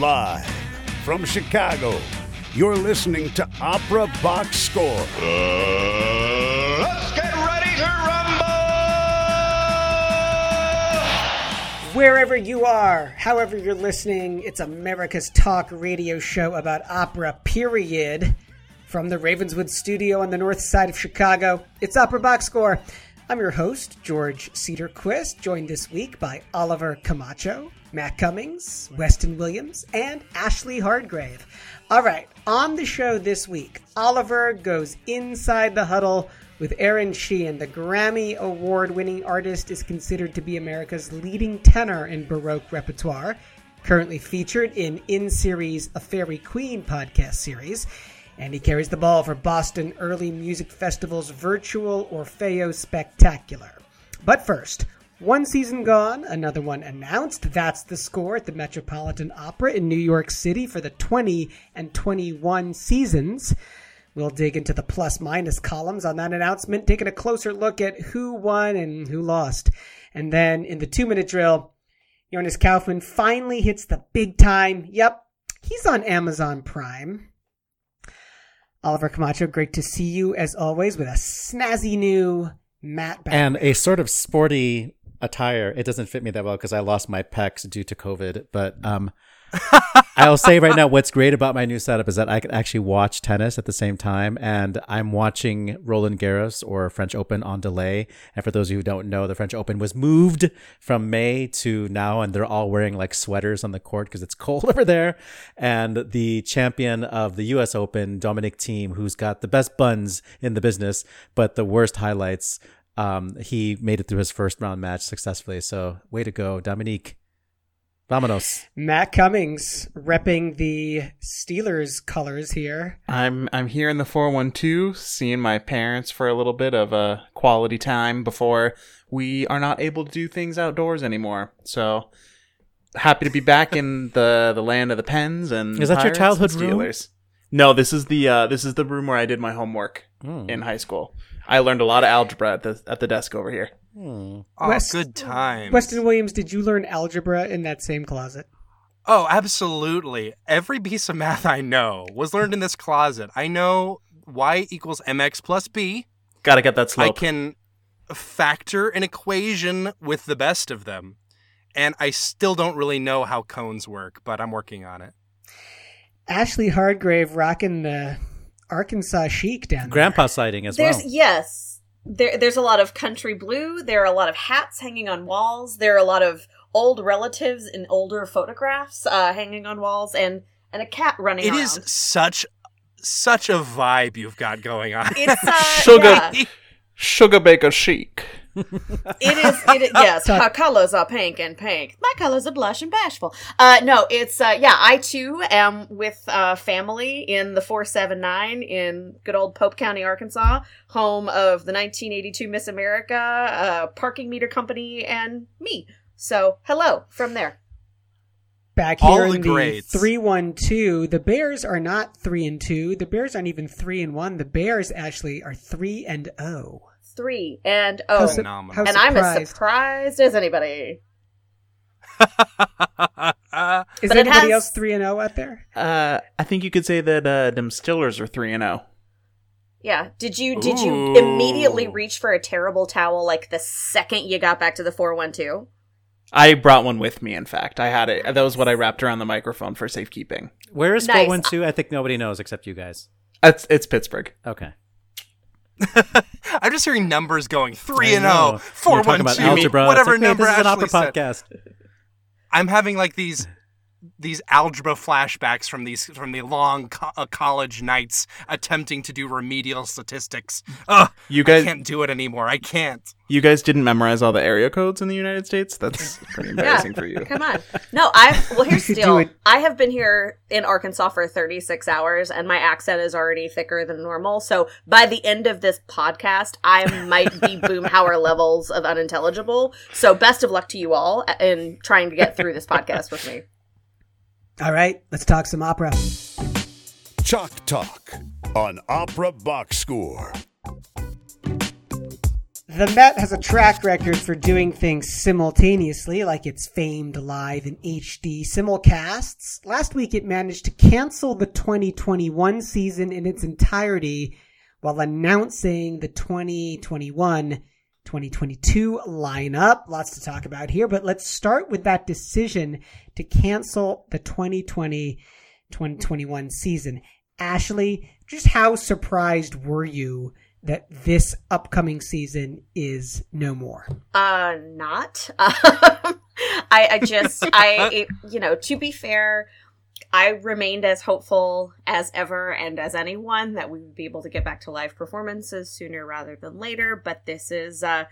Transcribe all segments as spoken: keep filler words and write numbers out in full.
Live from Chicago, you're listening to Opera Box Score. Uh, let's get ready to rumble! Wherever you are, however you're listening, it's America's talk radio show about opera, period. From the Ravenswood studio on the north side of Chicago, it's Opera Box Score. I'm your host, George Cedarquist, joined this week by Oliver Camacho, Matt Cummings, Weston Williams, and Ashley Hardgrave. All right, on the show this week, Oliver goes inside the huddle with Aaron Sheehan. The Grammy Award-winning artist is considered to be America's leading tenor in Baroque repertoire, currently featured in In Series, A Fairy Queen podcast series. And he carries the ball for Boston Early Music Festival's virtual Orfeo Spectacular. But first, one season gone, another one announced. That's the score at the Metropolitan Opera in New York City for the twenty and twenty-one seasons. We'll dig into the plus-minus columns on that announcement, taking a closer look at who won and who lost. And then in the two-minute drill, Jonas Kaufmann finally hits the big time. Yep, he's on Amazon Prime. Oliver Camacho, great to see you, as always, with a snazzy new matte bag. And a sort of sporty attire. It doesn't fit me that well because I lost my pecs due to COVID. But um, I'll say right now, what's great about my new setup is that I can actually watch tennis at the same time. And I'm watching Roland Garros or French Open on delay. And for those of you who don't know, the French Open was moved from May to now. And they're all wearing like sweaters on the court because it's cold over there. And the champion of the U S Open, Dominic Thiem, who's got the best buns in the business, but the worst highlights. Um, he made it through his first round match successfully. So way to go, Dominique. Vamonos. Matt Cummings repping the Steelers colors here. I'm I'm here in the four one two, seeing my parents for a little bit of a quality time before we are not able to do things outdoors anymore. So happy to be back in the, the land of the Pens and is that your childhood room? No, this is the uh, this is the room where I did my homework mm. in high school. I learned a lot of algebra at the at the desk over here. Hmm. Oh, West, good times. Weston Williams, did you learn algebra in that same closet? Oh, absolutely. Every piece of math I know was learned in this closet. I know y equals mx plus b. Gotta get that slope. I can factor an equation with the best of them. And I still don't really know how cones work, but I'm working on it. Ashley Hardgrave rocking the Arkansas chic down there. Grandpa sighting as There's, well. Yes. There, there's a lot of country blue. There are a lot of hats hanging on walls. There are a lot of old relatives in older photographs uh, hanging on walls and, and a cat running around. It is such such a vibe you've got going on. It's uh, sugar, yeah. Sugar baker chic. it is, it is, yes, her colors are pink and pink. My colors are blush and bashful. Uh, no, it's, uh, yeah, I too am with uh, family in the four seventy-nine in good old Pope County, Arkansas, home of the nineteen eighty-two Miss America, uh, Parking Meter Company, and me. So, hello from there. Back here all in the grades. three one two, the Bears are not three and two. The Bears aren't even three and one. The Bears actually are three and oh. Three and oh, su- and surprised. I'm as surprised as anybody. uh, Is anybody has... else three and oh out there? Uh, I think you could say that uh, them Steelers are three and oh. Yeah. Did you Ooh. did you immediately reach for a terrible towel like the second you got back to the four one two? I brought one with me. In fact, I had it. That was what I wrapped around the microphone for safekeeping. Where is four one two? I think nobody knows except you guys. It's it's Pittsburgh. Okay. I'm just hearing numbers going three and oh, four one two, algebra. Whatever like, hey, number. This is an opera podcast. I'm having like these these algebra flashbacks from these from the long co- uh, college nights attempting to do remedial statistics. Ugh, you guys I can't do it anymore. I can't. You guys didn't memorize all the area codes in the United States. That's pretty embarrassing yeah, for you. Come on. No, I well here's the deal. I have been here in Arkansas for thirty-six hours, and my accent is already thicker than normal. So by the end of this podcast, I might be Boomhauer levels of unintelligible. So best of luck to you all in trying to get through this podcast with me. All right, let's talk some opera. Chalk Talk on Opera Box Score. The Met has a track record for doing things simultaneously, like its famed live and H D simulcasts. Last week, it managed to cancel the twenty twenty-one season in its entirety while announcing the twenty twenty-one twenty twenty-two lineup. Lots to talk about here, but let's start with that decision to cancel the twenty twenty twenty twenty-one season. Ashley, just how surprised were you that this upcoming season is no more? Uh, not. Um, I, I just, I, it, you know, to be fair, I remained as hopeful as ever and as anyone that we would be able to get back to live performances sooner rather than later. But this is, uh,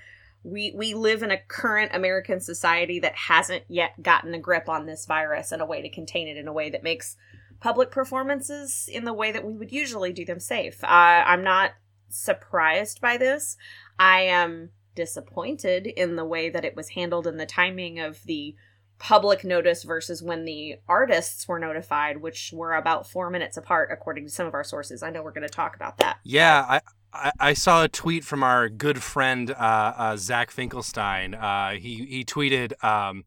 we, we live in a current American society that hasn't yet gotten a grip on this virus and a way to contain it in a way that makes public performances in the way that we would usually do them safe. Uh, I'm not surprised by this. I am disappointed in the way that it was handled and the timing of the public notice versus when the artists were notified, which were about four minutes apart, according to some of our sources. I know we're going to talk about that. Yeah, I I, I saw a tweet from our good friend uh, uh, Zach Finkelstein. Uh, he he tweeted, um,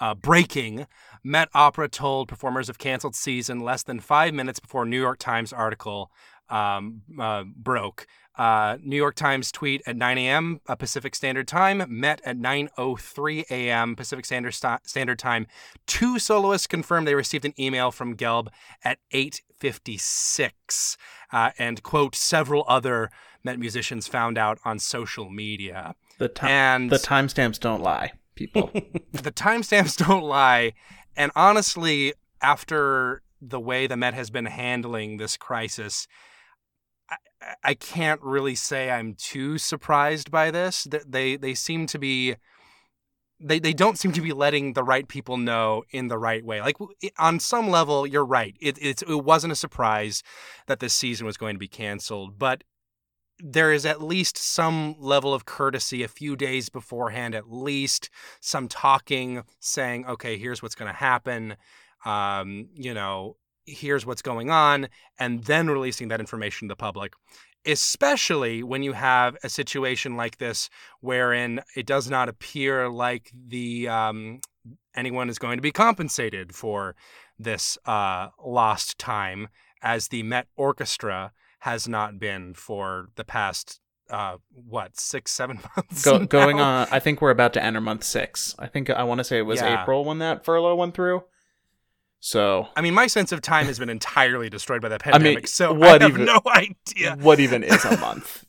uh, breaking. Met Opera told performers of canceled season less than five minutes before New York Times article um, uh, broke. Uh, New York Times tweet at nine a.m. Pacific Standard Time, Met at nine oh three a.m. Pacific Standard St- Standard Time. Two soloists confirmed they received an email from Gelb at eight fifty-six. Uh, and, quote, several other Met musicians found out on social media. The, ti- and the timestamps don't lie, people. The timestamps don't lie. And honestly, after the way the Met has been handling this crisis, I can't really say I'm too surprised by this. They they seem to be, they, they don't seem to be letting the right people know in the right way. Like, on some level, you're right. It, it's, it wasn't a surprise that this season was going to be canceled, but there is at least some level of courtesy a few days beforehand, at least some talking, saying, okay, here's what's going to happen. Um, you know, here's what's going on, and then releasing that information to the public, especially when you have a situation like this wherein it does not appear like the um, anyone is going to be compensated for this uh, lost time, as the Met Orchestra has not been for the past, uh, what, six, seven months Go- Going on, I think we're about to enter month six. I think I want to say it was yeah. April when that furlough went through. So I mean, my sense of time has been entirely destroyed by that pandemic. I mean, so I have even, no idea what even is a month.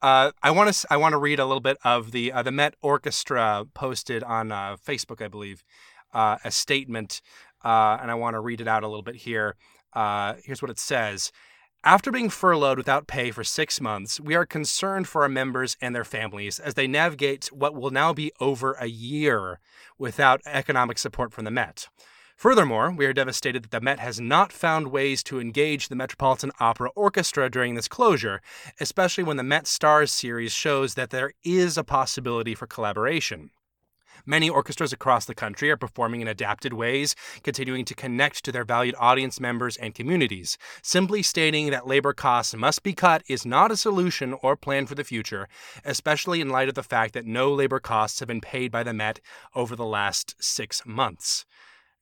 uh, I want to I want to read a little bit of the uh, the Met Orchestra posted on uh, Facebook, I believe, uh, a statement, uh, and I want to read it out a little bit here. Uh, here's what it says. After being furloughed without pay for six months, we are concerned for our members and their families as they navigate what will now be over a year without economic support from the Met. Furthermore, we are devastated that the Met has not found ways to engage the Metropolitan Opera Orchestra during this closure, especially when the Met Stars series shows that there is a possibility for collaboration. Many orchestras across the country are performing in adapted ways, continuing to connect to their valued audience members and communities. Simply stating that labor costs must be cut is not a solution or plan for the future, especially in light of the fact that no labor costs have been paid by the Met over the last six months.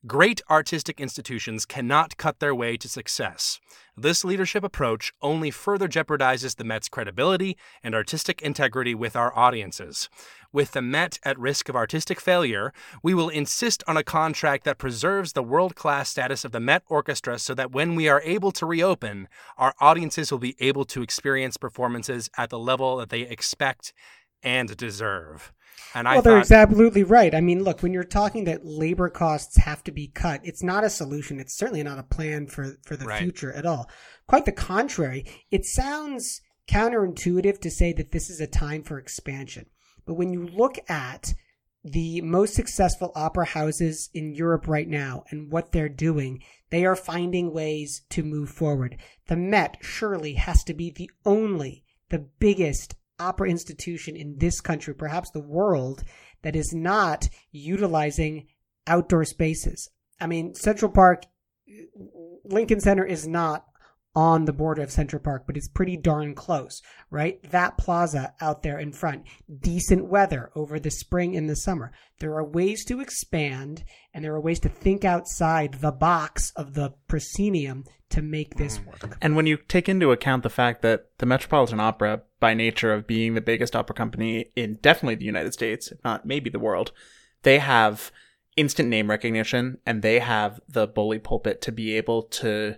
Great artistic institutions cannot cut their way to success. This leadership approach only further jeopardizes the Met's credibility and artistic integrity with our audiences. With the Met at risk of artistic failure, we will insist on a contract that preserves the world-class status of the Met Orchestra so that when we are able to reopen, our audiences will be able to experience performances at the level that they expect and deserve. And I well, they're thought... absolutely right. I mean, look, when you're talking that labor costs have to be cut, it's not a solution. It's certainly not a plan for, for the right. future at all. Quite the contrary. It sounds counterintuitive to say that this is a time for expansion. But when you look at the most successful opera houses in Europe right now and what they're doing, they are finding ways to move forward. The Met surely has to be the only, the biggest opera institution in this country, perhaps the world, that is not utilizing outdoor spaces. I mean, Central Park, Lincoln Center is not on the border of Central Park, but it's pretty darn close, right? That plaza out there in front, decent weather over the spring and the summer. There are ways to expand, and there are ways to think outside the box of the proscenium to make this work. And when you take into account the fact that the Metropolitan Opera, by nature of being the biggest opera company in definitely the United States, if not maybe the world, they have instant name recognition, and they have the bully pulpit to be able to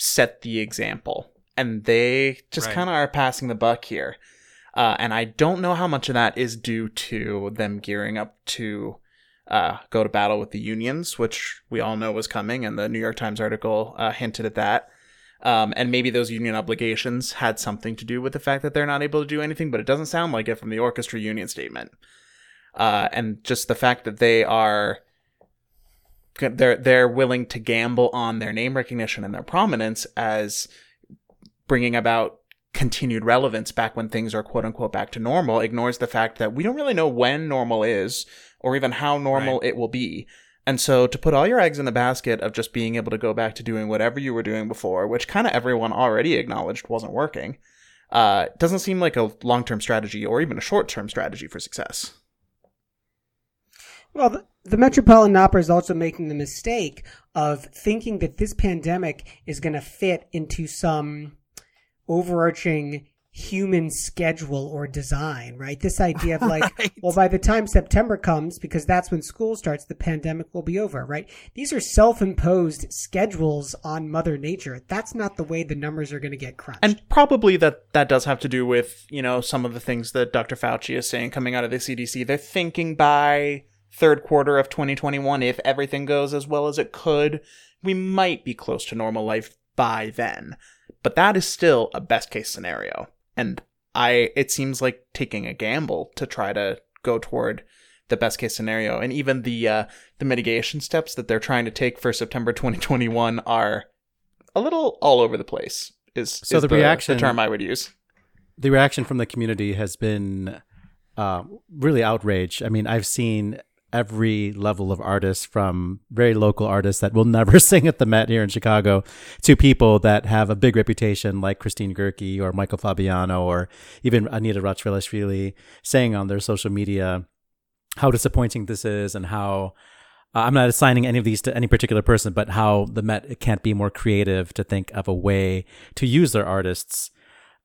set the example, and they just right. kind of are passing the buck here. Uh, and I don't know how much of that is due to them gearing up to uh, go to battle with the unions, which we all know was coming. And the New York Times article uh, hinted at that. Um, and maybe those union obligations had something to do with the fact that they're not able to do anything, but it doesn't sound like it from the orchestra union statement. Uh, and just the fact that they are They're they're willing to gamble on their name recognition and their prominence as bringing about continued relevance back when things are, quote unquote, back to normal, ignores the fact that we don't really know when normal is or even how normal right. it will be. And so to put all your eggs in the basket of just being able to go back to doing whatever you were doing before, which kind of everyone already acknowledged wasn't working, uh, doesn't seem like a long-term strategy or even a short-term strategy for success. Well, the, the Metropolitan Opera is also making the mistake of thinking that this pandemic is going to fit into some overarching human schedule or design, right? This idea of like, right. well, by the time September comes, because that's when school starts, the pandemic will be over, right? These are self-imposed schedules on Mother Nature. That's not the way the numbers are going to get crunched. And probably that, that does have to do with, you know, some of the things that Doctor Fauci is saying coming out of the C D C. They're thinking by third quarter of twenty twenty-one, if everything goes as well as it could, we might be close to normal life by then. But that is still a best case scenario. And I, it seems like taking a gamble to try to go toward the best case scenario. And even the uh, the mitigation steps that they're trying to take for September twenty twenty-one are a little all over the place, is, so is the, the, reaction, the term I would use. The reaction from the community has been uh, really outraged. I mean, I've seen every level of artists, from very local artists that will never sing at the Met here in Chicago to people that have a big reputation like Christine Gerke or Michael Fabiano or even Anita Rachvelashvili, saying on their social media how disappointing this is and how uh, I'm not assigning any of these to any particular person, but how the Met can't be more creative to think of a way to use their artists.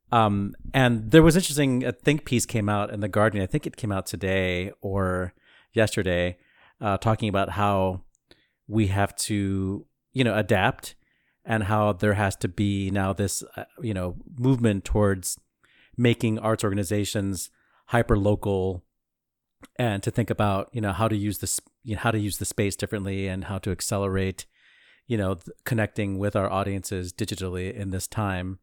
Um, and there was interesting, a think piece came out in The Guardian. I think it came out today or yesterday, uh, talking about how we have to, you know, adapt, and how there has to be now this, uh, you know, movement towards making arts organizations hyper-local, and to think about, you know, how to use this, you know, how to use the space differently, and how to accelerate, you know, th- connecting with our audiences digitally in this time,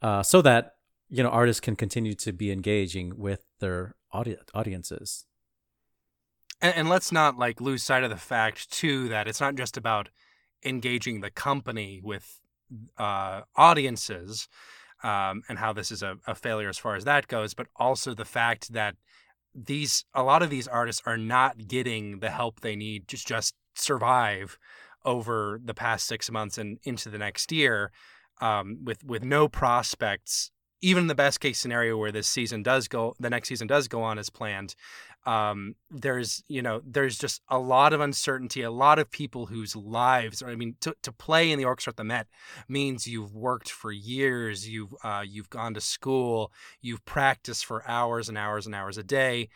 uh, so that, you know, artists can continue to be engaging with their audi- audiences. And, and let's not like lose sight of the fact, too, that it's not just about engaging the company with uh, audiences um, and how this is a, a failure as far as that goes, but also the fact that these a lot of these artists are not getting the help they need to just survive over the past six months and into the next year um, with with no prospects. Even the best case scenario where this season does go, the next season does go on as planned, um, there's, you know, there's just a lot of uncertainty, a lot of people whose lives, I mean, to, to play in the orchestra at the Met means you've worked for years, you've, uh, you've gone to school, you've practiced for hours and hours and hours a day,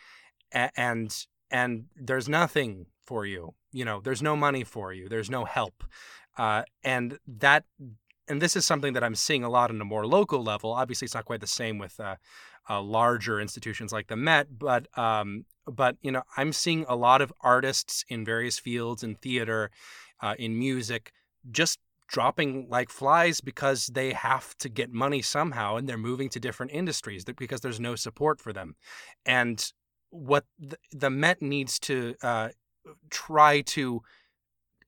and, and there's nothing for you, you know, there's no money for you, there's no help. Uh, and that, And this is something that I'm seeing a lot on a more local level. Obviously, it's not quite the same with uh, uh, larger institutions like the Met, but um, but you know, I'm seeing a lot of artists in various fields, in theater, uh, in music, just dropping like flies because they have to get money somehow, and they're moving to different industries because there's no support for them. And what the, the Met needs to uh, try to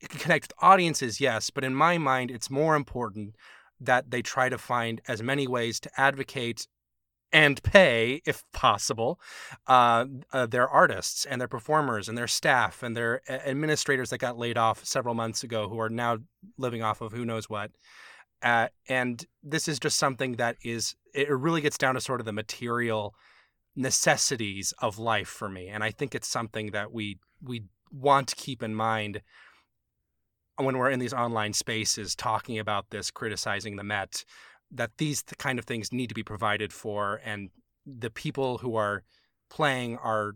connect with audiences, yes, but in my mind, it's more important that they try to find as many ways to advocate and pay, if possible, uh, uh, their artists and their performers and their staff and their administrators that got laid off several months ago, who are now living off of who knows what, Uh, and this is just something that is, it really gets down to sort of the material necessities of life for me. And I think it's something that we we want to keep in mind when we're in these online spaces talking about this, criticizing the Met, that these kind of things need to be provided for. And the people who are playing are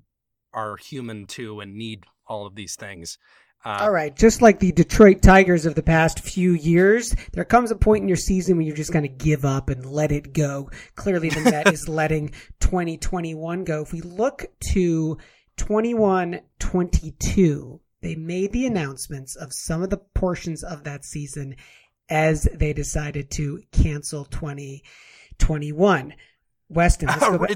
are human too and need all of these things. Uh, All right. Just like the Detroit Tigers of the past few years, there comes a point in your season when you're just going to give up and let it go. Clearly, the Met is letting twenty twenty-one go. If we look to twenty-one twenty-two, they made the announcements of some of the portions of that season as they decided to cancel twenty twenty-one. Weston, let's go back.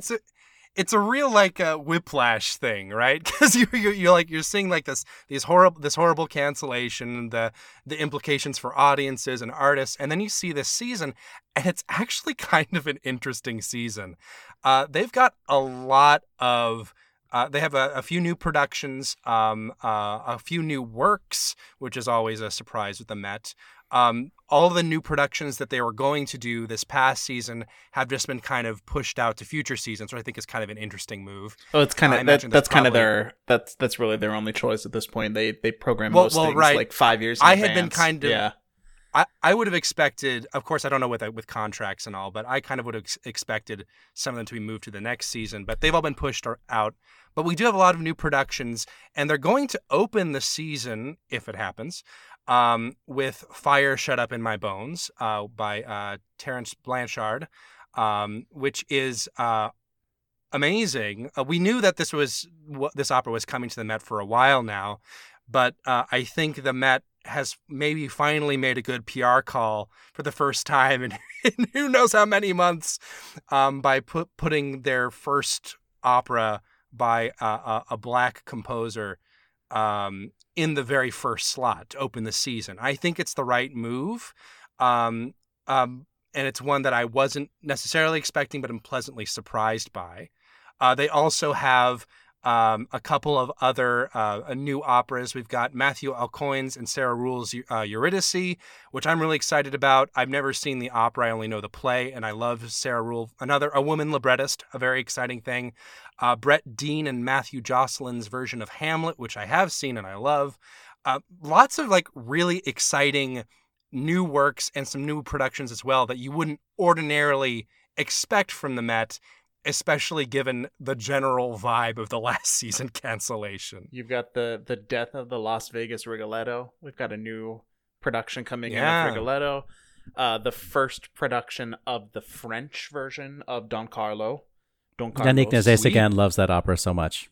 It's a real like a uh, whiplash thing, right? Because you you you're like you're seeing like this these horrible this horrible cancellation, the the implications for audiences and artists, and then you see this season, and it's actually kind of an interesting season. Uh, they've got a lot of uh, they have a, a few new productions, um, uh, a few new works, which is always a surprise with the Met. Um, all the new productions that they were going to do this past season have just been kind of pushed out to future seasons, which I think is kind of an interesting move. Oh, it's kind of uh, that, that's, that's kind probably... of their that's that's really their only choice at this point. They they program well, most well, things right. like five years. In I advance. had been kind of yeah. I, I would have expected, of course, I don't know with with contracts and all, but I kind of would have ex- expected some of them to be moved to the next season. But they've all been pushed out. But we do have a lot of new productions, and they're going to open the season if it happens. Um, with Fire Shut Up in My Bones uh, by uh, Terrence Blanchard, um, which is uh, amazing. Uh, we knew that this was this opera was coming to the Met for a while now, but uh, I think the Met has maybe finally made a good P R call for the first time in, in who knows how many months um, by put, putting their first opera by uh, a, a black composer um in the very first slot to open the season. I think it's the right move. Um, um, and it's one that I wasn't necessarily expecting, but I'm pleasantly surprised by. Uh, they also have um, a couple of other uh, new operas. We've got Matthew Alcoyne's and Sarah Ruhl's uh, Eurydice, which I'm really excited about. I've never seen the opera. I only know the play, and I love Sarah Ruhl. Another, a woman librettist, a very exciting thing. Uh, Brett Dean and Matthew Jocelyn's version of Hamlet, which I have seen and I love. Uh, lots of like really exciting new works and some new productions as well that you wouldn't ordinarily expect from the Met, especially given the general vibe of the last season cancellation. You've got the the death of the Las Vegas Rigoletto. We've got a new production coming yeah. in of Rigoletto. Uh, the first production of the French version of Don Carlo. Don Yannick Nézet-Séguin loves that opera so much.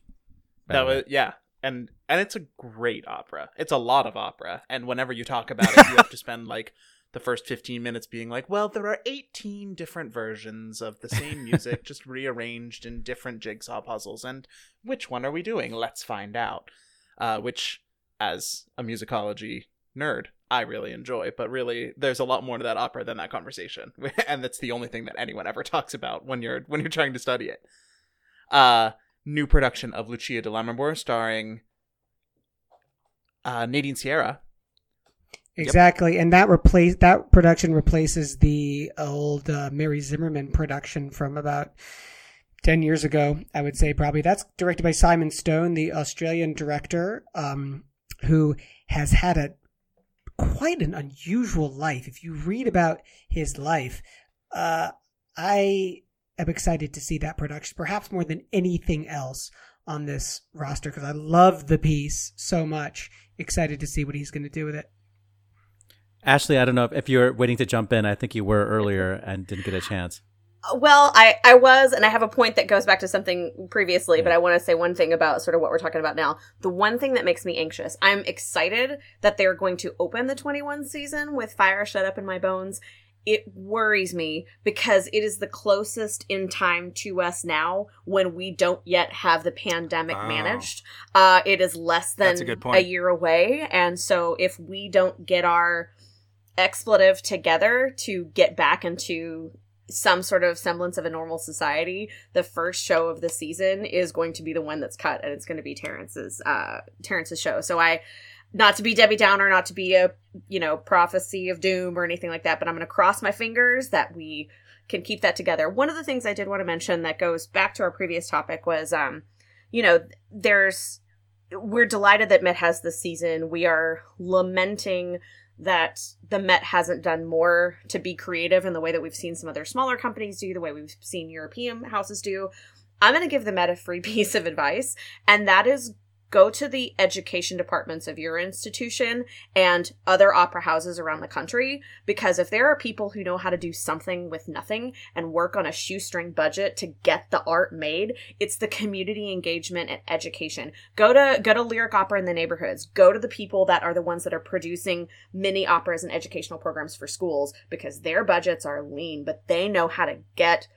That was, yeah, and and it's a great opera. It's a lot of opera, and whenever you talk about it, you have to spend like the first fifteen minutes being like, well, there are eighteen different versions of the same music, just rearranged in different jigsaw puzzles, and which one are we doing? Let's find out. Uh, which, as a musicology nerd, I really enjoy, but really there's a lot more to that opera than that conversation, and that's the only thing that anyone ever talks about when you're when you're trying to study it. Uh new production of Lucia de Lammermoor starring uh Nadine Sierra. Exactly. Yep. And that replace that production replaces the old uh, Mary Zimmerman production from about ten years ago, I would say, probably. That's directed by Simon Stone, the Australian director, um who has had a quite an unusual life. If you read about his life, uh, I am excited to see that production, perhaps more than anything else on this roster, because I love the piece so much. Excited to see what he's going to do with it. Ashley, I don't know if, if you were waiting to jump in. I think you were earlier and didn't get a chance. Well, I, I was, and I have a point that goes back to something previously, but I want to say one thing about sort of what we're talking about now. The one thing that makes me anxious, I'm excited that they're going to open the twenty-one season with Fire Shut Up in My Bones. It worries me because it is the closest in time to us now when we don't yet have the pandemic oh. managed. Uh, it is less than a, a year away, and so if we don't get our expletive together to get back into some sort of semblance of a normal society, the first show of the season is going to be the one that's cut, and it's going to be Terrence's uh Terrence's show. So I not to be Debbie Downer, not to be a, you know, prophecy of doom or anything like that, but I'm going to cross my fingers that we can keep that together. One of the things I did want to mention that goes back to our previous topic was, um, you know, there's, we're delighted that Met has this season. We are lamenting that the Met hasn't done more to be creative in the way that we've seen some other smaller companies do, the way we've seen European houses do. I'm going to give the Met a free piece of advice, and that is go to the education departments of your institution and other opera houses around the country, because if there are people who know how to do something with nothing and work on a shoestring budget to get the art made, it's the community engagement and education. Go to go to lyric opera in the neighborhoods. Go to the people that are the ones that are producing mini operas and educational programs for schools, because their budgets are lean, but they know how to get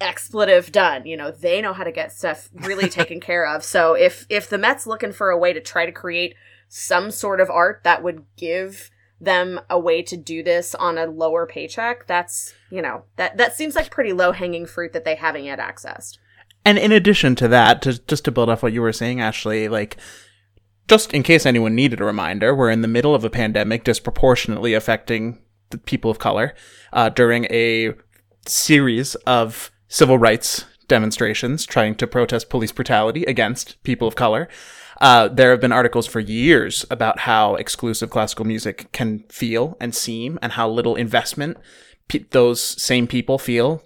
expletive done. You know, they know how to get stuff really taken care of. So if if the Met's looking for a way to try to create some sort of art that would give them a way to do this on a lower paycheck, that's, you know, that that seems like pretty low-hanging fruit that they haven't yet accessed. And in addition to that, to, just to build off what you were saying, Ashley, like, just in case anyone needed a reminder, we're in the middle of a pandemic disproportionately affecting the people of color uh, during a series of civil rights demonstrations trying to protest police brutality against people of color. Uh, there have been articles for years about how exclusive classical music can feel and seem, and how little investment pe- those same people feel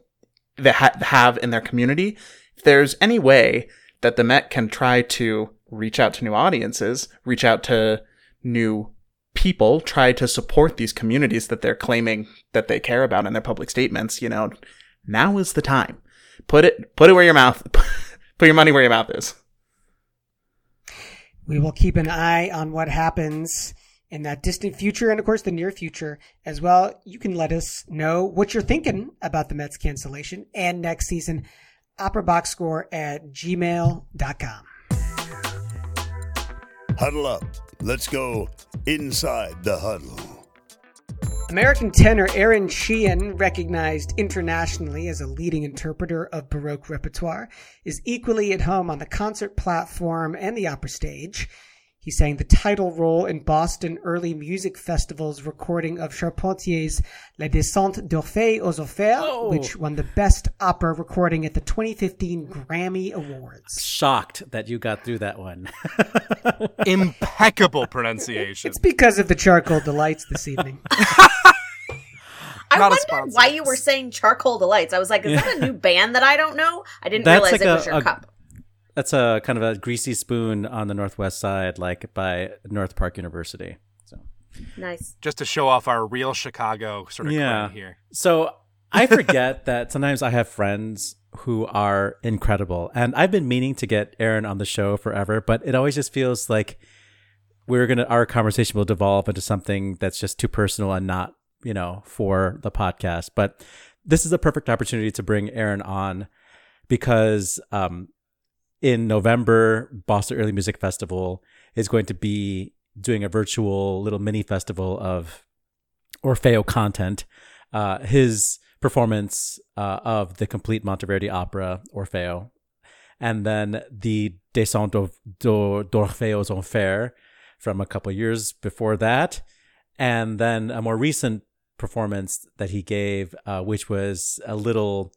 that ha- have in their community. If there's any way that the Met can try to reach out to new audiences, reach out to new people, try to support these communities that they're claiming that they care about in their public statements, you know, now is the time. Put it, put it where your mouth, put your money where your mouth is. We will keep an eye on what happens in that distant future, and of course the near future as well. You can let us know what you're thinking about the Mets cancellation and next season. opera box score at gmail dot com. Huddle up. Let's go inside the huddle. American tenor Aaron Sheehan, recognized internationally as a leading interpreter of Baroque repertoire, is equally at home on the concert platform and the opera stage. He sang the title role in Boston Early Music Festival's recording of Charpentier's La descente d'Orphée aux enfers, oh. which won the Best Opera Recording at the twenty fifteen Grammy Awards. Shocked that you got through that one. Impeccable pronunciation. It's because of the charcoal delights this evening. I Not wondered why you were saying charcoal delights. I was like, is that a new band that I don't know? I didn't That's realize like it a, was your a, cup. That's a kind of a greasy spoon on the northwest side, like by North Park University. So nice, just to show off our real Chicago sort of yeah. clan here. So I forget that sometimes I have friends who are incredible, and I've been meaning to get Aaron on the show forever, but it always just feels like we're gonna our conversation will devolve into something that's just too personal and not, you know, for the podcast. But this is a perfect opportunity to bring Aaron on because, um, in November, Boston Early Music Festival is going to be doing a virtual little mini festival of Orfeo content. Uh, his performance uh, of the complete Monteverdi opera, Orfeo, and then the Descente d'Orphée aux Enfers from a couple years before that, and then a more recent performance that he gave, uh, which was a little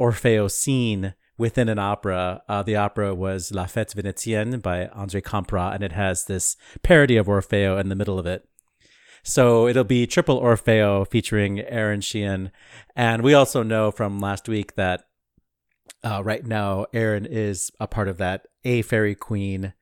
Orfeo scene within an opera. Uh, the opera was La Fête Vénitienne by André Campra, and it has this parody of Orfeo in the middle of it. So it'll be triple Orfeo featuring Aaron Sheehan. And we also know from last week that uh, right now Aaron is a part of that A Fairy Queen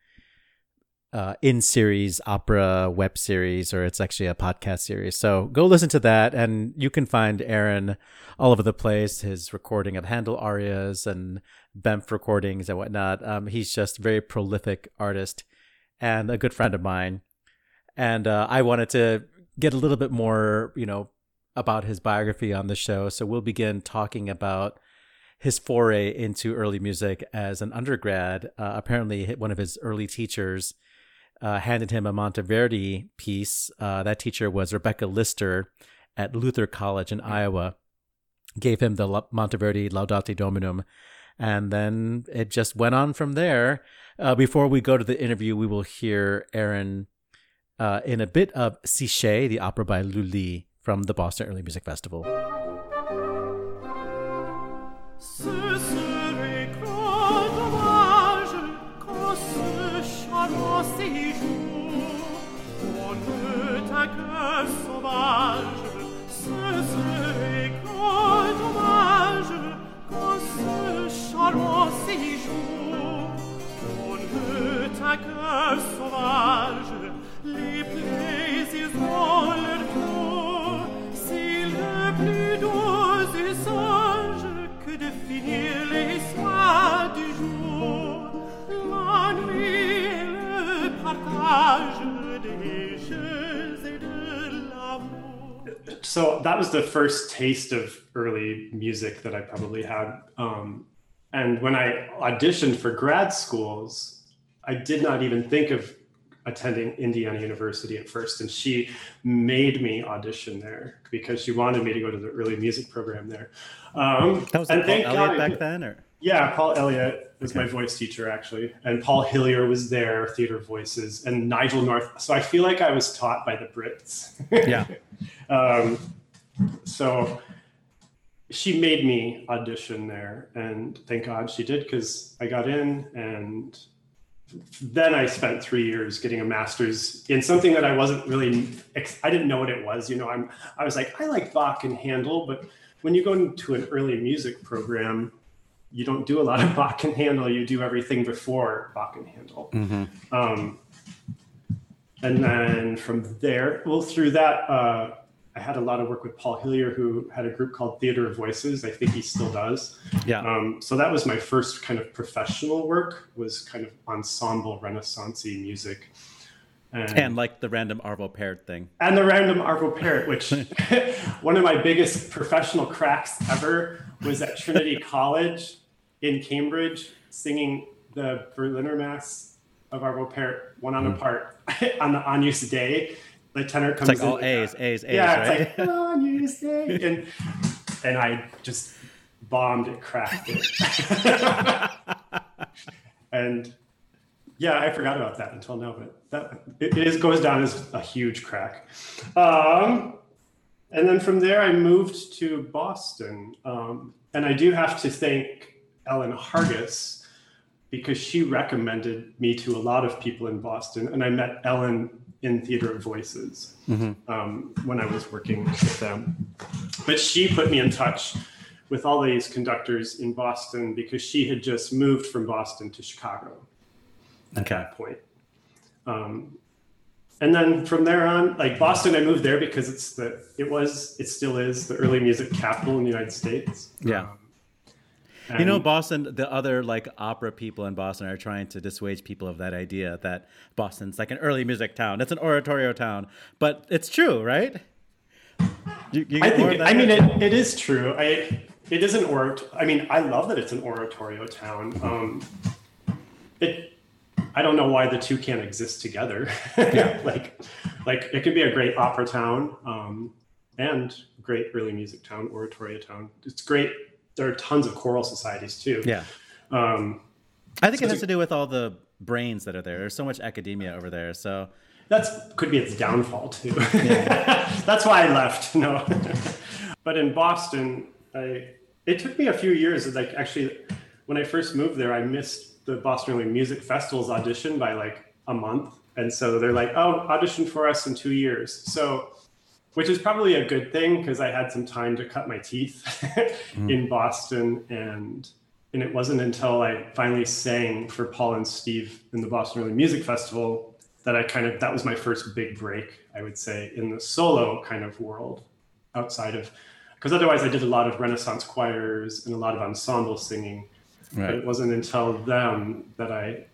uh, In Series opera web series, or it's actually a podcast series. So go listen to that, and you can find Aaron all over the place, his recording of Handel arias and Bemf recordings and whatnot. Um, he's just a very prolific artist and a good friend of mine. And uh, I wanted to get a little bit more, you know, about his biography on the show. So we'll begin talking about his foray into early music as an undergrad. Uh, apparently one of his early teachers Uh, handed him a Monteverdi piece. Uh, that teacher was Rebecca Lister at Luther College in Iowa. Gave him the La- Monteverdi Laudate Dominum. And then it just went on from there. Uh, before we go to the interview, we will hear Aaron uh, in a bit of Siché, the opera by Lully from the Boston Early Music Festival. So that was the first taste of early music that I probably had. Um, and when I auditioned for grad schools, I did not even think of attending Indiana University at first. And she made me audition there because she wanted me to go to the early music program there. Um, that was and Paul Elliott back then? Or? Yeah, Paul Elliott was okay. My voice teacher, actually. And Paul Hillier was there, Theater Voices, and Nigel North. So I feel like I was taught by the Brits. Yeah. um, so she made me audition there. And thank God she did, because I got in. And then I spent three years getting a master's in something that I wasn't really, ex- I didn't know what it was. You know, I'm, I was like, I like Bach and Handel. But when you go into an early music program, you don't do a lot of Bach and Handel. You do everything before Bach and Handel. Mm-hmm. Um, and then from there, well, through that, uh, I had a lot of work with Paul Hillier, who had a group called Theater Voices. I think he still does. Yeah. Um, so that was my first kind of professional work, was kind of ensemble Renaissance-y music. And, and like the random Arvo Pärt thing. And the random Arvo Pärt, which one of my biggest professional cracks ever was at Trinity College in Cambridge, singing the Berliner Mass of Arvo Pärt, one on mm. a part, on the Agnus Dei. The tenor comes in. It's like in, all A's, A's, A's, yeah, right? It's like, Agnus Dei. And, and I just bombed it, cracked it. And... yeah, I forgot about that until now, but that it, it is, goes down as a huge crack. Um, and then from there, I moved to Boston. Um, and I do have to thank Ellen Hargis, because she recommended me to a lot of people in Boston. And I met Ellen in Theater of Voices mm-hmm. um, when I was working with them. But she put me in touch with all these conductors in Boston, because she had just moved from Boston to Chicago. At okay. that point. Um, and then from there on, like Boston, I moved there because it's the, it was, it still is the early music capital in the United States. Yeah. Um, you know, Boston, the other like opera people in Boston are trying to dissuade people of that idea that Boston's like an early music town. It's an oratorio town, but it's true, right? You, you I think, I mean, it, it is true. I, it is an orat. I mean, I love that it's an oratorio town. Um, it, I don't know why the two can't exist together. Yeah. Like, like it could be a great opera town um, and great early music town, oratorio town. It's great. There are tons of choral societies too. Yeah. Um, I think so it has to do with all the brains that are there. There's so much academia over there. So that's could be its downfall too. Yeah. That's why I left. No, but in Boston, I, it took me a few years. Like actually, when I first moved there, I missed the Boston Early Music Festival's audition by like a month. And so they're like, oh, audition for us in two years. So, which is probably a good thing because I had some time to cut my teeth mm. in Boston. And, and it wasn't until I finally sang for Paul and Steve in the Boston Early Music Festival that I kind of, that was my first big break, I would say, in the solo kind of world outside of, because otherwise I did a lot of Renaissance choirs and a lot of ensemble singing. Right. But it wasn't until then that I.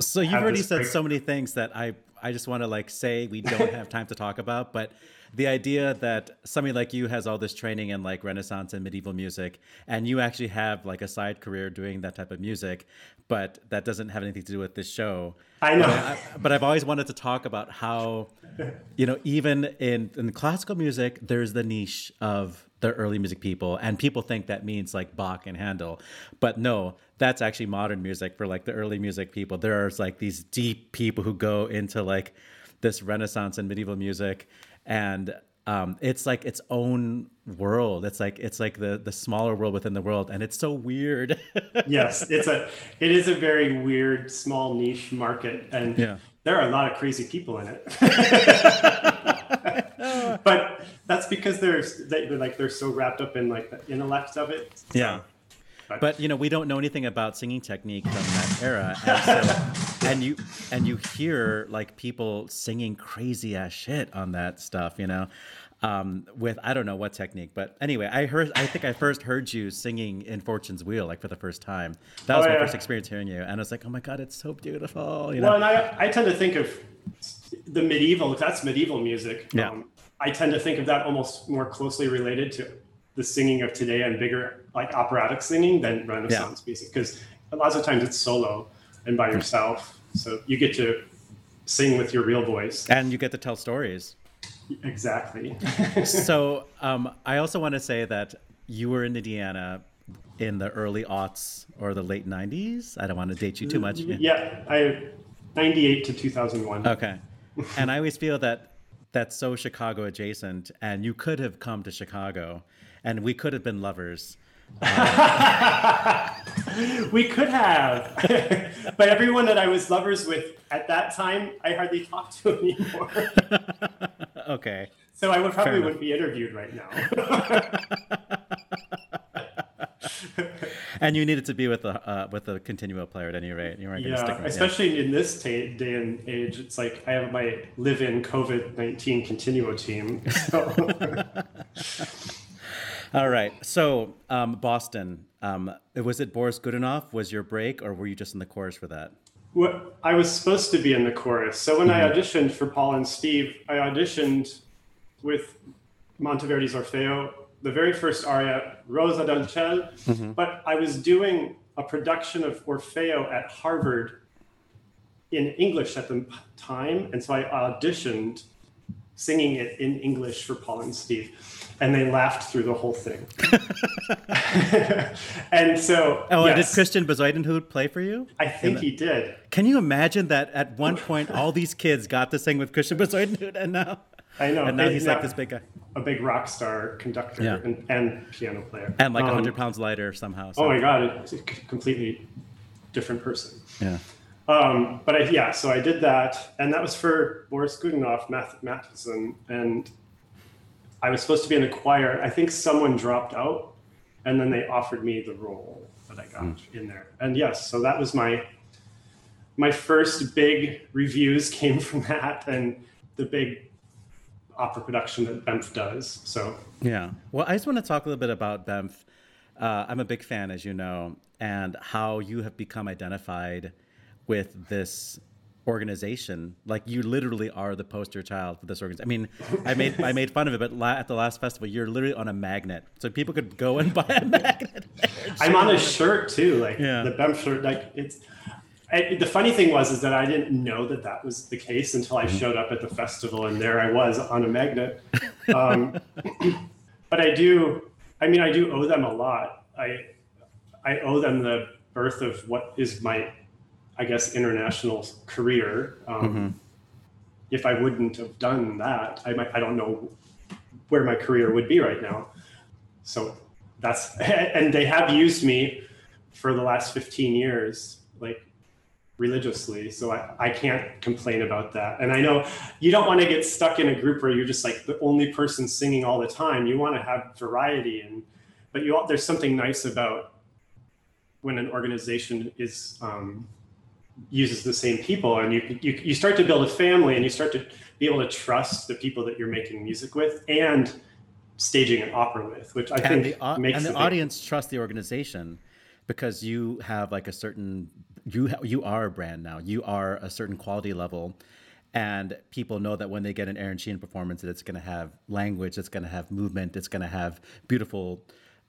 So you've already said break. so many things that I, I just want to like say we don't have time to talk about. But the idea that somebody like you has all this training in like Renaissance and medieval music, and you actually have like a side career doing that type of music, but that doesn't have anything to do with this show. I know. But, I, but I've always wanted to talk about how, you know, even in, in classical music, there's the niche of the early music people, and people think that means like Bach and Handel, but no, that's actually modern music for like the early music people. There's like these deep people who go into like this Renaissance in medieval music, and um, it's like its own world. It's like it's like the the smaller world within the world, and it's so weird. Yes, it's a it is a very weird small niche market, and yeah. there are a lot of crazy people in it. But that's because they're they, like they're so wrapped up in like the intellect of it. So. Yeah. But, but you know, we don't know anything about singing technique from that era, and, so, and you and you hear like people singing crazy ass shit on that stuff, you know, um, with I don't know what technique. But anyway, I heard I think I first heard you singing in Fortune's Wheel, like for the first time. That was oh, my yeah. first experience hearing you, and I was like, oh my god, it's so beautiful. You know? Well, and I I tend to think of the medieval. That's medieval music. Yeah. Um, I tend to think of that almost more closely related to the singing of today and bigger, like operatic singing than Renaissance yeah. music, because lots of times it's solo and by yourself, so you get to sing with your real voice and you get to tell stories. Exactly. So um, I also want to say that you were in Indiana in the early aughts or the late nineties. I don't want to date you too much. Yeah, I ninety-eight to two thousand one. Okay, and I always feel that that's so Chicago adjacent, and you could have come to Chicago, and we could have been lovers. Uh, we could have, but everyone that I was lovers with at that time, I hardly talked to anymore. Okay. So I would probably wouldn't be interviewed right now. And you needed to be with a uh, with a continual player at any rate. You weren't yeah, gonna stick with especially it. In this t- day and age, it's like I have my live-in COVID nineteen continuo team. So. All right. So um, Boston, um, was it Boris Godunov was your break, or were you just in the chorus for that? Well, I was supposed to be in the chorus. So when mm-hmm. I auditioned for Paul and Steve, I auditioned with Monteverdi's Orfeo, the very first aria, Rosa d'Ancel, mm-hmm. but I was doing a production of Orfeo at Harvard in English at the time, and so I auditioned singing it in English for Paul and Steve, and they laughed through the whole thing. And so, oh, yes. And did Christian Bezuidenhout play for you? I think he did. Can you imagine that at one point all these kids got to sing with Christian Bezuidenhout, and now? I know. And now he's like this big guy. A big rock star conductor yeah. and, and piano player. And like um, one hundred pounds lighter somehow. So. Oh my God, it's a completely different person. Yeah. Um, but I, yeah, so I did that. And that was for Boris Godunov, Math- Matheson. And I was supposed to be in the choir. I think someone dropped out. And then they offered me the role that I got mm. in there. And yes, so that was my, my first big reviews came from that. And the big opera production that B E M F does. So yeah. Well, I just want to talk a little bit about B E M F. Uh, I'm a big fan, as you know, and how you have become identified with this organization. Like you literally are the poster child for this organization. I mean, I made I made fun of it, but la- at the last festival, you're literally on a magnet, so people could go and buy a magnet. I'm on a shirt too, like yeah. the B E M F shirt. Like it's. I, the funny thing was is that I didn't know that that was the case until I showed up at the festival, and there I was on a magnet. Um, but I do, I mean, I do owe them a lot. I I owe them the birth of what is my, I guess, international career. Um, mm-hmm. If I wouldn't have done that, I might, I don't know where my career would be right now. So that's, and they have used me for the last fifteen years, like, religiously, so I, I can't complain about that. And I know you don't want to get stuck in a group where you're just like the only person singing all the time. You want to have variety, and but you all, there's something nice about when an organization is um, uses the same people, and you, you you start to build a family, and you start to be able to trust the people that you're making music with and staging an opera with, which I and think the, makes and the, the audience thing. Trust the organization because you have like a certain. You you are a brand now. You are a certain quality level, and people know that when they get an Aaron Sheehan performance, that it's going to have language, it's going to have movement, it's going to have beautiful,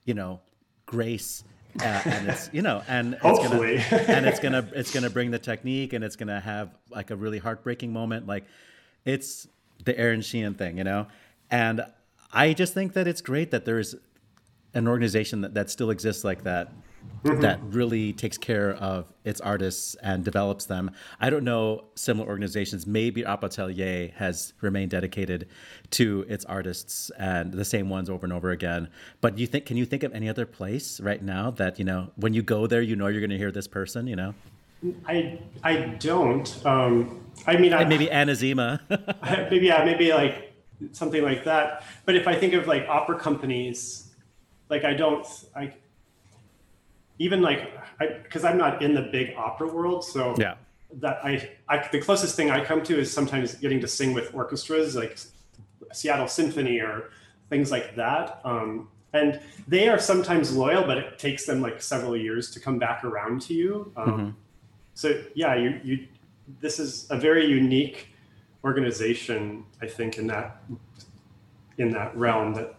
you know, grace, uh, and it's you know, and hopefully, it's gonna, and it's gonna it's gonna bring the technique, and it's gonna have like a really heartbreaking moment, like it's the Aaron Sheehan thing, you know. And I just think that it's great that there is an organization that, that still exists like that. mm-hmm. that really takes care of its artists and develops them. I don't know similar organizations. Maybe Opera Atelier has remained dedicated to its artists and the same ones over and over again. But you think? Can you think of any other place right now that, you know, when you go there, you know you're going to hear this person, you know? I I don't. Um, I mean, I, maybe Anazima. maybe yeah, maybe like something like that. But if I think of like opera companies, like I don't, I even like I because I'm not in the big opera world, so yeah. that I, I the closest thing I come to is sometimes getting to sing with orchestras, like Seattle Symphony or things like that. Um, and they are sometimes loyal, but it takes them like several years to come back around to you. Um, mm-hmm. So yeah, you, you, this is a very unique organization, I think, in that in that realm that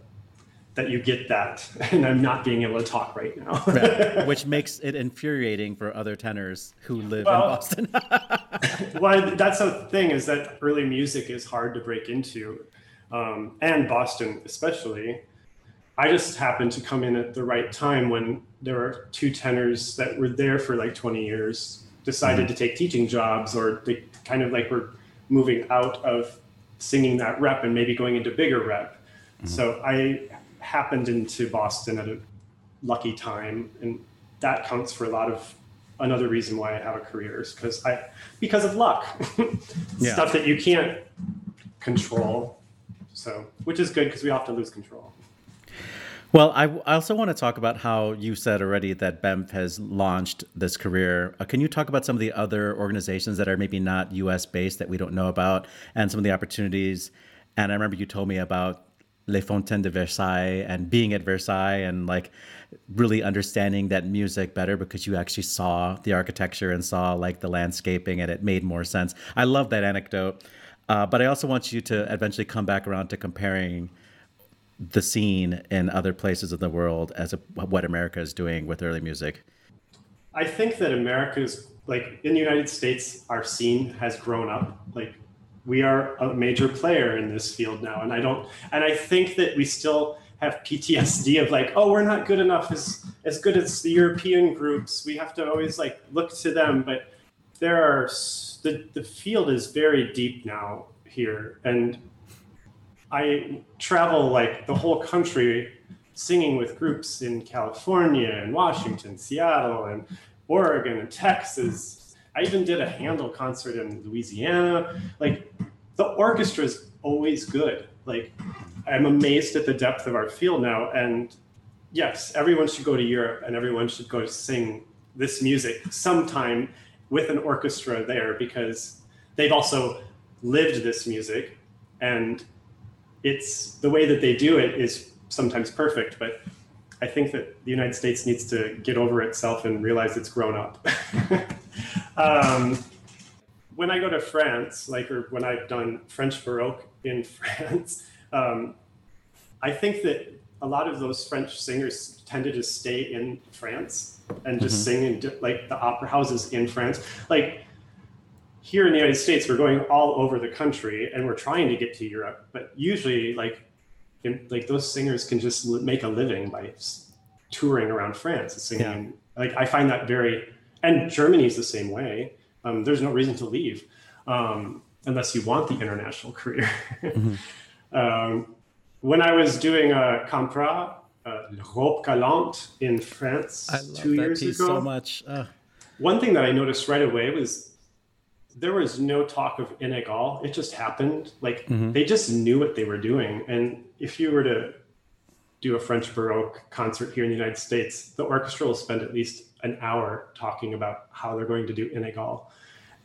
that you get that, and I'm not being able to talk right now, right. Which makes it infuriating for other tenors who live well, in Boston. Well, that's the thing, is that early music is hard to break into, um, and Boston especially. I just happened to come in at the right time when there were two tenors that were there for like twenty years. Decided mm-hmm. to take teaching jobs, or they kind of like were moving out of singing that rep and maybe going into bigger rep. Mm-hmm. So I happened into Boston at a lucky time, and that counts for a lot of another reason why I have a career, is because I because of luck, yeah. stuff that you can't control. So, which is good because we often lose control. Well, I, I also want to talk about how you said already that B E M F has launched this career. Uh, can you talk about some of the other organizations that are maybe not U S based that we don't know about, and some of the opportunities? And I remember you told me about Les Fontaines de Versailles and being at Versailles and like really understanding that music better because you actually saw the architecture and saw like the landscaping, and it made more sense. I love that anecdote. Uh, but I also want you to eventually come back around to comparing the scene in other places of the world as a, what America is doing with early music. I think that America's, like in the United States, our scene has grown up. Like we are a major player in this field now. And I don't, and I think that we still have P T S D of like, oh, we're not good enough as, as good as the European groups. We have to always like look to them, but there are, the, the field is very deep now here. And I travel like the whole country singing with groups in California and Washington, Seattle and Oregon and Texas. I even did a Handel concert in Louisiana. Like the orchestra is always good. Like I'm amazed at the depth of our field now. And yes, everyone should go to Europe and everyone should go to sing this music sometime with an orchestra there, because they've also lived this music, and it's the way that they do it is sometimes perfect, but I think that the United States needs to get over itself and realize it's grown up. um, when I go to France, like, or when I've done French Baroque in France, um, I think that a lot of those French singers tended to stay in France and just mm-hmm. sing in di- like the opera houses in France. Like here in the United States, we're going all over the country and we're trying to get to Europe, but usually like in, like those singers can just li- make a living by touring around France and singing. Yeah. Like I find that very, and Germany's the same way. Um, there's no reason to leave um, unless you want the international career. mm-hmm. um, when I was doing a Campra, uh, L'Europe Galante in France I love two that years piece ago, so much. Uh. One thing that I noticed right away was there was no talk of in at all. It just happened. Like mm-hmm. they just knew what they were doing. And if you were to do a French Baroque concert here in the United States, the orchestra will spend at least an hour talking about how they're going to do in at all.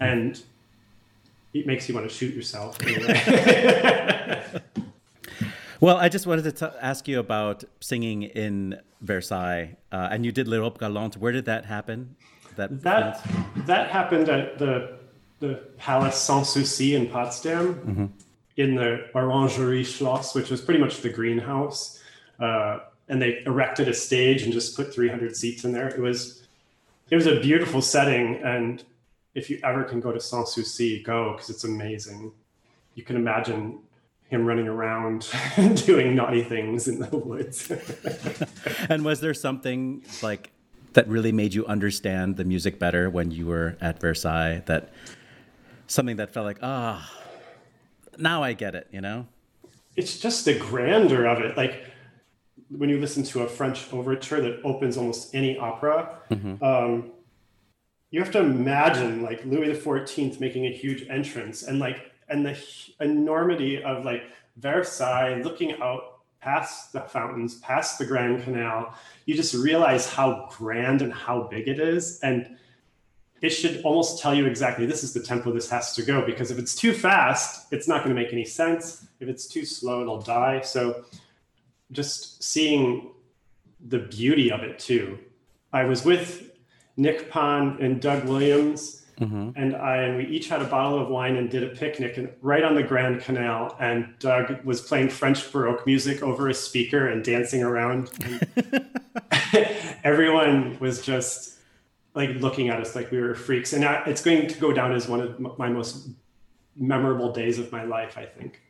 And it makes you want to shoot yourself. Anyway. Well, I just wanted to t- ask you about singing in Versailles. Uh, and you did L'Europe Galante. Where did that happen? That that, that happened at the the Palace Sans Souci in Potsdam, mm-hmm. in the Orangerie Schloss, which was pretty much the greenhouse. Uh, and they erected a stage and just put three hundred seats in there. It was it was a beautiful setting. And if you ever can go to Sans Souci, go, because it's amazing. You can imagine him running around doing naughty things in the woods. And was there something like that really made you understand the music better when you were at Versailles, that something that felt like, ah, oh, now I get it, you know? It's just the grandeur of it. Like when you listen to a French overture that opens almost any opera, mm-hmm. um, you have to imagine like Louis the fourteenth making a huge entrance and like, and the enormity of like Versailles looking out past the fountains, past the Grand Canal. You just realize how grand and how big it is. And it should almost tell you exactly, this is the tempo this has to go, because if it's too fast, it's not going to make any sense. If it's too slow, it'll die. So just seeing the beauty of it too. I was with Nick Pond and Doug Williams, mm-hmm. And I and we each had a bottle of wine and did a picnic and right on the Grand Canal. And Doug was playing French Baroque music over a speaker and dancing around. And everyone was just like looking at us like we were freaks. And I, it's going to go down as one of my most memorable days of my life, I think,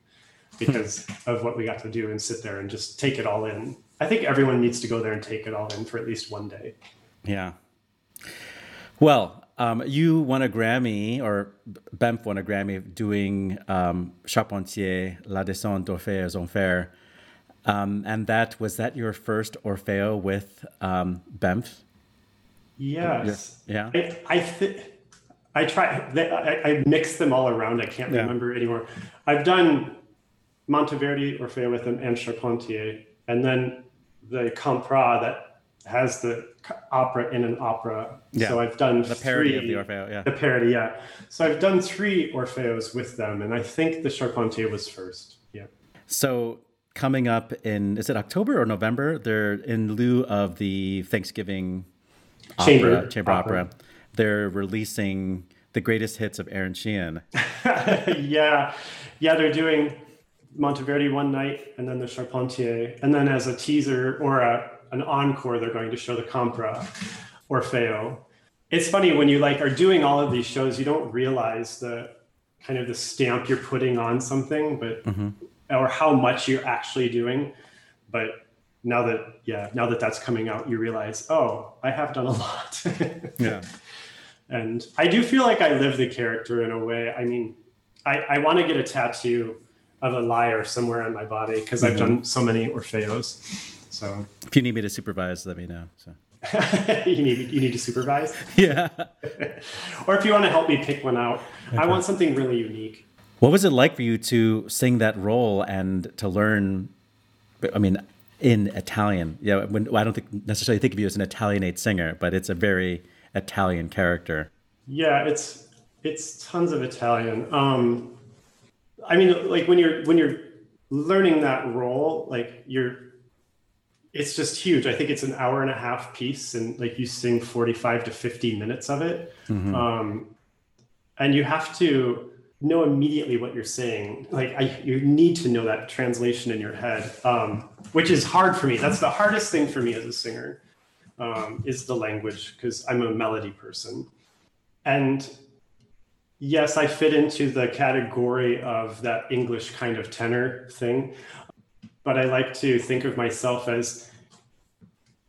because of what we got to do and sit there and just take it all in. I think everyone needs to go there and take it all in for at least one day. Yeah. Well, Um, you won a Grammy, or B E M F won a Grammy, doing um, Charpentier, La descente d'Orphée aux enfers. Um, and that, was that your first Orfeo with um, B E M F? Yes. Yeah. I I, th- I try, they, I, I mix them all around. I can't yeah. remember anymore. I've done Monteverdi, Orfeo with them, and Charpentier. And then the Compras that has the opera in an opera. Yeah. So I've done the parody three, of the Orfeo. Yeah. The parody, yeah. So I've done three Orfeos with them, and I think the Charpentier was first. Yeah. So coming up in, is it October or November? They're in lieu of the Thanksgiving chamber opera, chamber opera. opera. They're releasing the greatest hits of Aaron Sheehan. yeah, yeah, they're doing Monteverdi one night, and then the Charpentier, and then as a teaser or a an encore, they're going to show the Compras, Orfeo. It's funny when you like are doing all of these shows, you don't realize the kind of the stamp you're putting on something, but mm-hmm. or how much you're actually doing. But now that, yeah, now that that's coming out, you realize, oh, I have done a lot. yeah. And I do feel like I live the character in a way. I mean, I, I want to get a tattoo of a lyre somewhere on my body because mm-hmm. I've done so many Orfeos. So if you need me to supervise, let me know. So you need you need to supervise? Yeah. Or if you want to help me pick one out. Okay. I want something really unique. What was it like for you to sing that role and to learn, I mean, in Italian? Yeah, you know, when, well, I don't think, necessarily think of you as an Italianate singer, but it's a very Italian character. Yeah, it's it's tons of Italian. Um, I mean, like when you're when you're learning that role, like you're it's just huge. I think it's an hour and a half piece and like you sing forty-five to fifty minutes of it. Mm-hmm. Um, and you have to know immediately what you're saying. Like I, you need to know that translation in your head, um, which is hard for me. That's the hardest thing for me as a singer um, is the language because I'm a melody person. And yes, I fit into the category of that English kind of tenor thing. But I like to think of myself as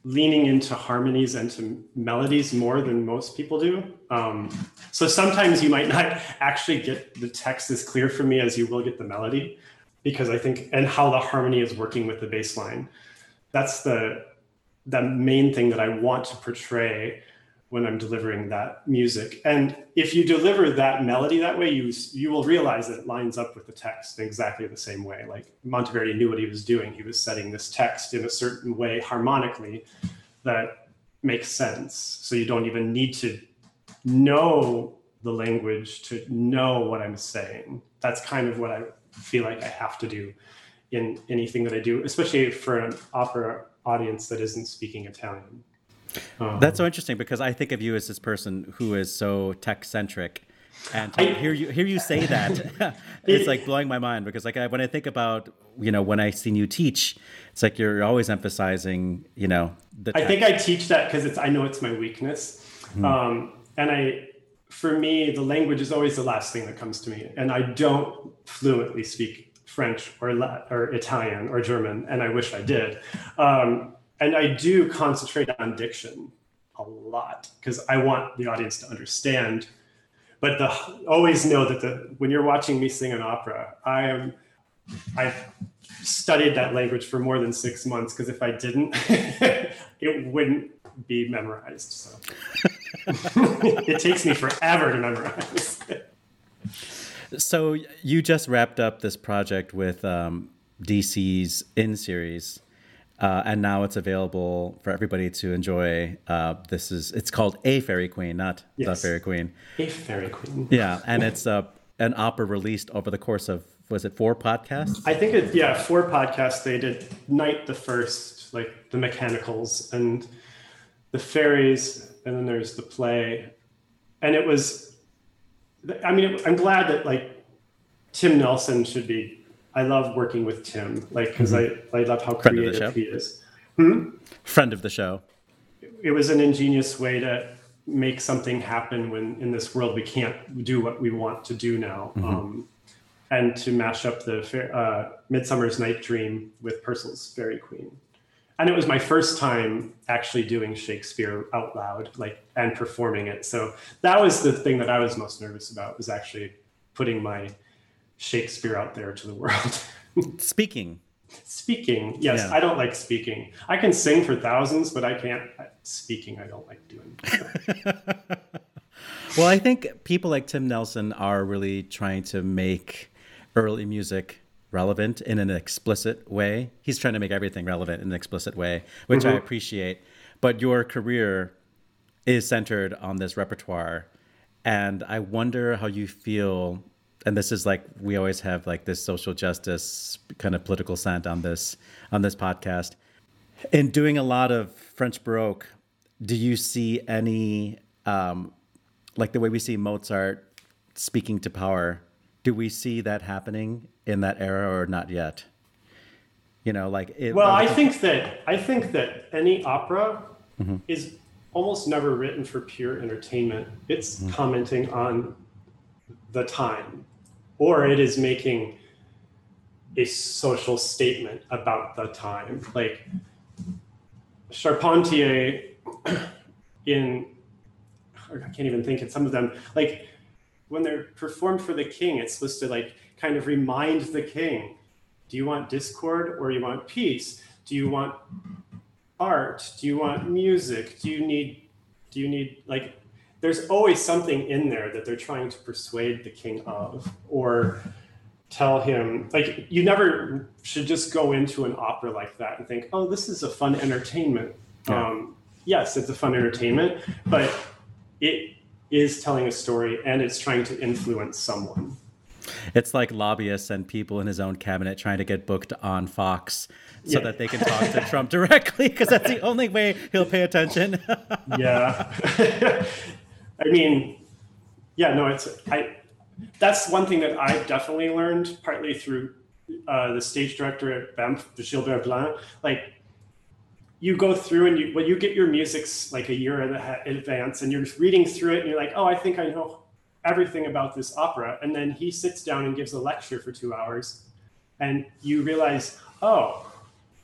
leaning into harmonies and to melodies more than most people do. Um, so sometimes you might not actually get the text as clear for me as you will get the melody, because I think, and how the harmony is working with the bass line. That's the, the main thing that I want to portray when I'm delivering that music. And if you deliver that melody that way, you you will realize that it lines up with the text in exactly the same way. Like Monteverdi knew what he was doing. He was setting this text in a certain way harmonically that makes sense. So you don't even need to know the language to know what I'm saying. That's kind of what I feel like I have to do in anything that I do, especially for an opera audience that isn't speaking Italian. Um, That's so interesting because I think of you as this person who is so tech-centric, and to I, hear you hear you say that, it's like blowing my mind because like I, when I think about you know when I seen you teach, it's like you're always emphasizing you know. The I tech. think I teach that because it's I know it's my weakness, hmm. um, and I for me the language is always the last thing that comes to me, and I don't fluently speak French or Latin or Italian or German, and I wish I did. Um, And I do concentrate on diction a a lot because I want the audience to understand. But the, always know that the, when you're watching me sing an opera, I am, I've studied that language for more than six months because if I didn't, it wouldn't be memorized. So it takes me forever to memorize. So you just wrapped up this project with um, D C's In Series, uh, and now it's available for everybody to enjoy. Uh, this is it's called A Fairy Queen, not yes. The Fairy Queen. A Fairy Queen. Yeah, and it's uh, an opera released over the course of was it four podcasts? I think it yeah four podcasts. They did Night the First, like the mechanicals and the fairies, and then there's the play, and it was. I mean, I'm glad that like Tim Nelson should be. I love working with Tim, like because mm-hmm. I, I love how Friend creative he is. Hmm? Friend of the show. It was an ingenious way to make something happen when in this world we can't do what we want to do now, mm-hmm. um, and to mash up the uh, Midsummer's Night Dream with Purcell's Fairy Queen. And it was my first time actually doing Shakespeare out loud, like, and performing it. So that was the thing that I was most nervous about, was actually putting my Shakespeare out there to the world. Speaking. Speaking. Yes, yeah. I don't like speaking. I can sing for thousands, but I can't. Speaking, I don't like doing. So. Well, I think people like Tim Nelson are really trying to make early music relevant in an explicit way. He's trying to make everything relevant in an explicit way, which mm-hmm. I appreciate. But your career is centered on this repertoire. And I wonder how you feel, and this is like, we always have like this social justice kind of political scent on this, on this podcast. In doing a lot of French Baroque, do you see any, um, like the way we see Mozart speaking to power, do we see that happening in that era or not yet? You know, like it, well, I think that I think that any opera mm-hmm. is almost never written for pure entertainment. It's mm-hmm. commenting on the time, or it is making a social statement about the time. Like Charpentier in, I can't even think of some of them, like when they're performed for the king, it's supposed to like kind of remind the king, do you want discord or you want peace? Do you want art? Do you want music? Do you need, do you need, like, there's always something in there that they're trying to persuade the king of, or tell him, like, you never should just go into an opera like that and think, oh, this is a fun entertainment. Yeah. Um, yes, it's a fun entertainment, but it is telling a story and it's trying to influence someone. It's like lobbyists and people in his own cabinet trying to get booked on Fox so yeah. that they can talk to Trump directly, because that's the only way he'll pay attention. yeah. I mean, yeah, no, it's, I, that's one thing that I've definitely learned, partly through uh, the stage director at Banff, Gilbert Blanc, like, you go through and you, when you get your music like a year in advance and you're reading through it and you're like, oh, I think I know everything about this opera. And then he sits down and gives a lecture for two hours and you realize, oh,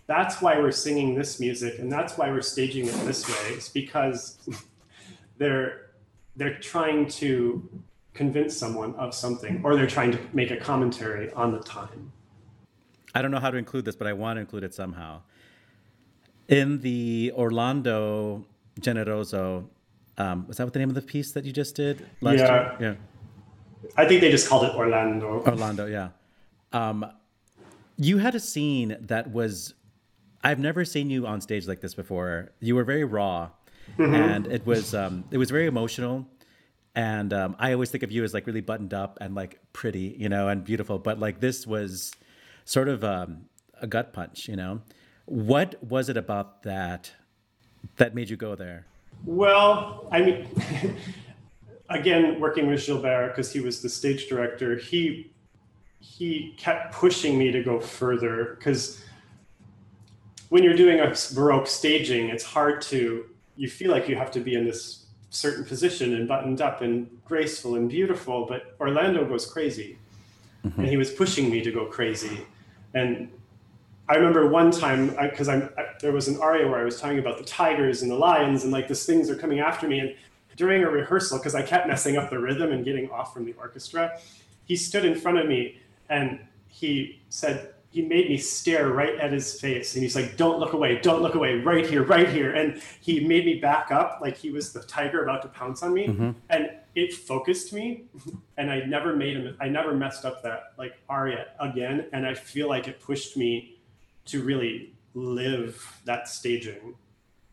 that's why we're singing this music. And that's why we're staging it this way. It's because they're, they're trying to convince someone of something, or they're trying to make a commentary on the time. I don't know how to include this, but I want to include it somehow. In the Orlando Generoso, um, was that what the name of the piece that you just did last yeah. year? Yeah, I think they just called it Orlando. Orlando, yeah. Um, you had a scene that was, I've never seen you on stage like this before. You were very raw, mm-hmm. and it was um, it was very emotional. And um, I always think of you as like really buttoned up and like pretty, you know, and beautiful. But like this was sort of um, a gut punch, you know? What was it about that that made you go there? Well, I mean, again, working with Gilbert, because he was the stage director, he he kept pushing me to go further, because when you're doing a Baroque staging, it's hard to, you feel like you have to be in this certain position and buttoned up and graceful and beautiful, but Orlando goes crazy. Mm-hmm. And he was pushing me to go crazy. And I remember one time, because I'm I, there was an aria where I was talking about the tigers and the lions and like these things are coming after me. And during a rehearsal, because I kept messing up the rhythm and getting off from the orchestra, he stood in front of me and he said, he made me stare right at his face. And he's like, don't look away, don't look away, right here, right here. And he made me back up like he was the tiger about to pounce on me. Mm-hmm. And it focused me. And I never made him, I never messed up that like aria again. And I feel like it pushed me to really live that staging.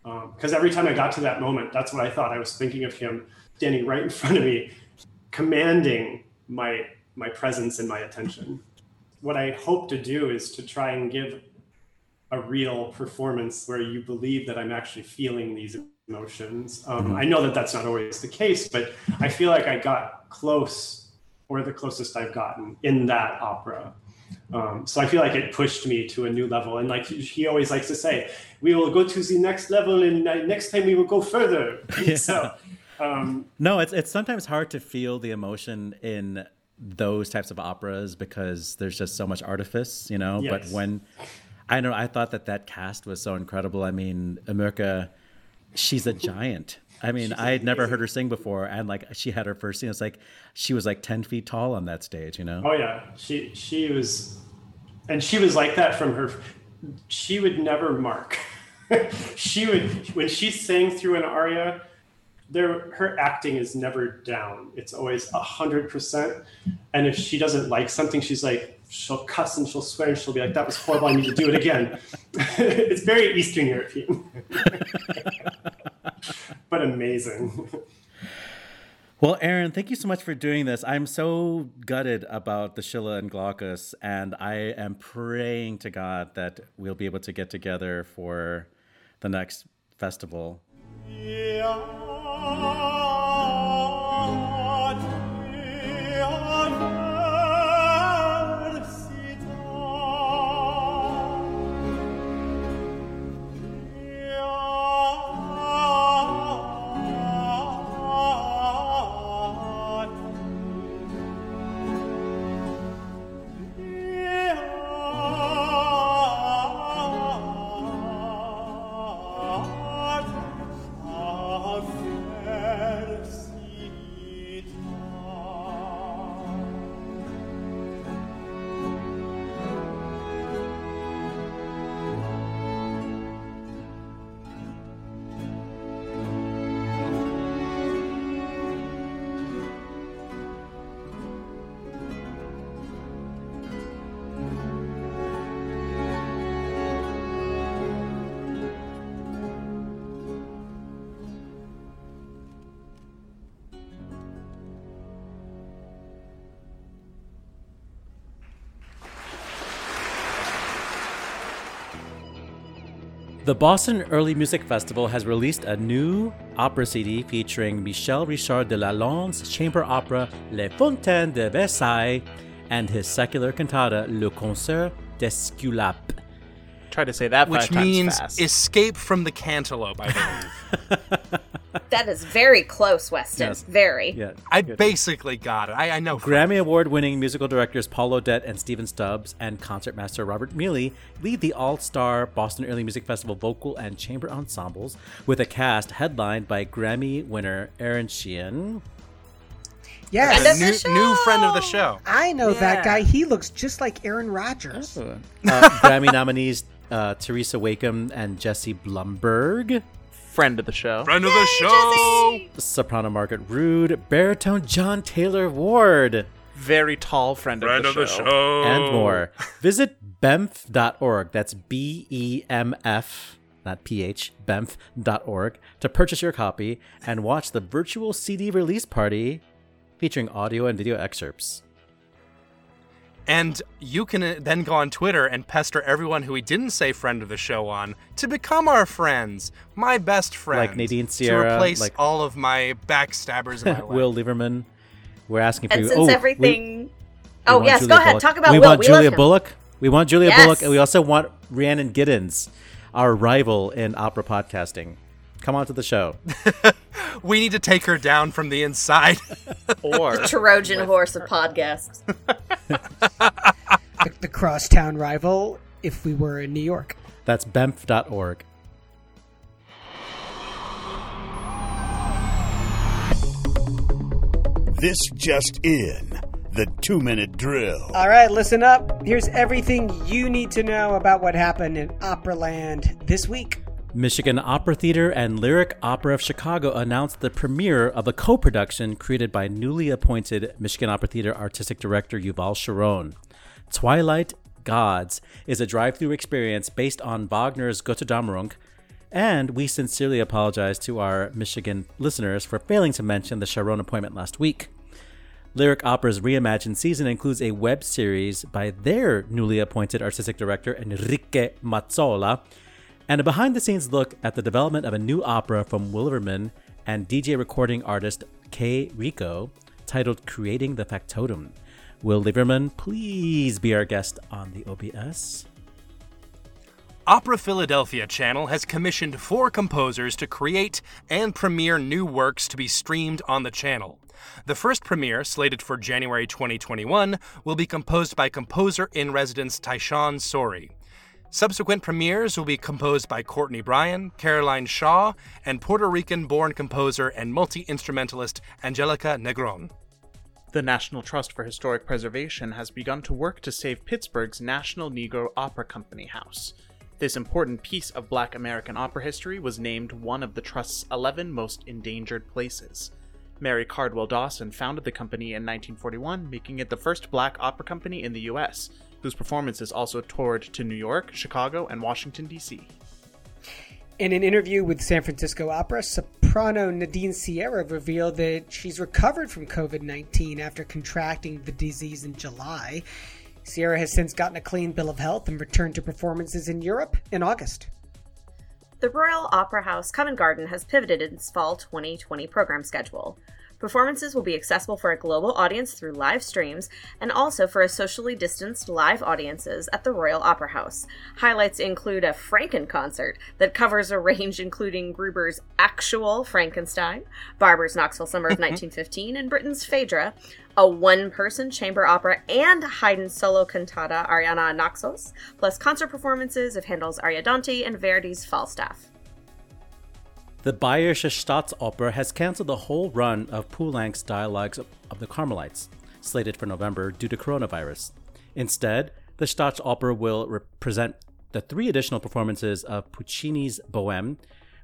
Because um, every time I got to that moment, that's what I thought. I was thinking of him standing right in front of me, commanding my my presence and my attention. What I hope to do is to try and give a real performance where you believe that I'm actually feeling these emotions. Um, mm-hmm. I know that that's not always the case, but I feel like I got close, or the closest I've gotten in that opera. Um, so I feel like it pushed me to a new level. And like he, he always likes to say, we will go to the next level and uh, next time we will go further. Yeah. So, um, no, it's it's sometimes hard to feel the emotion in those types of operas because there's just so much artifice, you know. Yes. But when I know, I thought that that cast was so incredible. I mean, America, she's a giant. I mean, I had never heard her sing before, and like she had her first scene. It's like she was like ten feet tall on that stage, you know. Oh yeah, she she was, and she was like that from her. She would never mark. She would, when she sang through an aria, there her acting is never down. It's always a hundred percent. And if she doesn't like something, she's like she'll cuss and she'll swear and she'll be like, "That was horrible. I need to do it again." It's very Eastern European. But amazing. Well, Aaron, thank you so much for doing this. I'm so gutted about the Scylla and Glaucus, and I am praying to God that we'll be able to get together for the next festival. Yeah. The Boston Early Music Festival has released a new opera C D featuring Michel Richard de Lalande's chamber opera Les Fontaines de Versailles and his secular cantata Le Concert d'Esculape. Try to say that five times fast. Which means Escape from the Cantaloupe, I believe. That is very close, Weston. Yes. Very. Yeah. I basically got it. I, I know. Grammy Award-winning musical directors Paul Odette and Stephen Stubbs and concertmaster Robert Mealy lead the all-star Boston Early Music Festival vocal and chamber ensembles with a cast headlined by Grammy winner Aaron Sheehan. Yes. New, new friend of the show. I know yeah. that guy. He looks just like Aaron Rodgers. Oh. Uh, Grammy nominees uh, Teresa Wakeham and Jesse Blumberg. Friend of the show. Friend Yay, of the show. Jesse! Soprano Margaret Rood, baritone John Taylor Ward. Very tall friend, friend of, the, of show. the show. And more. Visit B E M F dot org. That's B E M F, not P H, B E M F dot org to purchase your copy and watch the virtual C D release party featuring audio and video excerpts. And you can then go on Twitter and pester everyone who we didn't say friend of the show on to become our friends, my best friends. Like Nadine Sierra. To replace like all of my backstabbers in my life. Will Lieberman. We're asking for and you. And since oh, everything... We, oh, we yes, Julia go ahead. Bullock. Talk about we Will. Want we want Julia Bullock. We want Julia yes. Bullock. And we also want Rhiannon Giddens, our rival in opera podcasting. Come on to the show. We need to take her down from the inside. Or the Trojan horse of podcasts. The, the crosstown rival if we were in New York. That's B E M F dot org. This just in, the two-minute drill. All right, listen up. Here's everything you need to know about what happened in Operaland this week. Michigan Opera Theater and Lyric Opera of Chicago announced the premiere of a co-production created by newly appointed Michigan Opera Theater Artistic Director Yuval Sharon. Twilight Gods is a drive-through experience based on Wagner's Götterdämmerung, and we sincerely apologize to our Michigan listeners for failing to mention the Sharon appointment last week. Lyric Opera's reimagined season includes a web series by their newly appointed artistic director, Enrique Mazzola, and a behind-the-scenes look at the development of a new opera from Will Liverman and D J recording artist K. Rico titled Creating the Factotum. Will Liverman, please be our guest on the O B S. Opera Philadelphia Channel has commissioned four composers to create and premiere new works to be streamed on the channel. The first premiere, slated for January twenty twenty-one, will be composed by composer-in-residence Tyshawn Sori. Subsequent premieres will be composed by Courtney Bryan, Caroline Shaw, and Puerto Rican-born composer and multi-instrumentalist Angelica Negron. The National Trust for Historic Preservation has begun to work to save Pittsburgh's National Negro Opera Company House. This important piece of Black American opera history was named one of the Trust's eleven most endangered places. Mary Cardwell Dawson founded the company in nineteen forty-one, making it the first Black opera company in the U S, whose performances also toured to New York, Chicago, and Washington, D C. In an interview with San Francisco Opera, soprano Nadine Sierra revealed that she's recovered from covid nineteen after contracting the disease in July. Sierra has since gotten a clean bill of health and returned to performances in Europe in August. The Royal Opera House Covent Garden has pivoted its fall twenty twenty program schedule. Performances will be accessible for a global audience through live streams and also for a socially distanced live audiences at the Royal Opera House. Highlights include a Franken concert that covers a range including Gruber's actual Frankenstein, Barber's Knoxville Summer of nineteen fifteen, and Britain's Phaedra, a one-person chamber opera and Haydn's solo cantata Arianna and Naxos, plus concert performances of Handel's Ariadante and Verdi's Falstaff. The Bayerische Staatsoper has canceled the whole run of Poulenc's Dialogues of the Carmelites, slated for November due to coronavirus. Instead, the Staatsoper will re- present the three additional performances of Puccini's Bohème,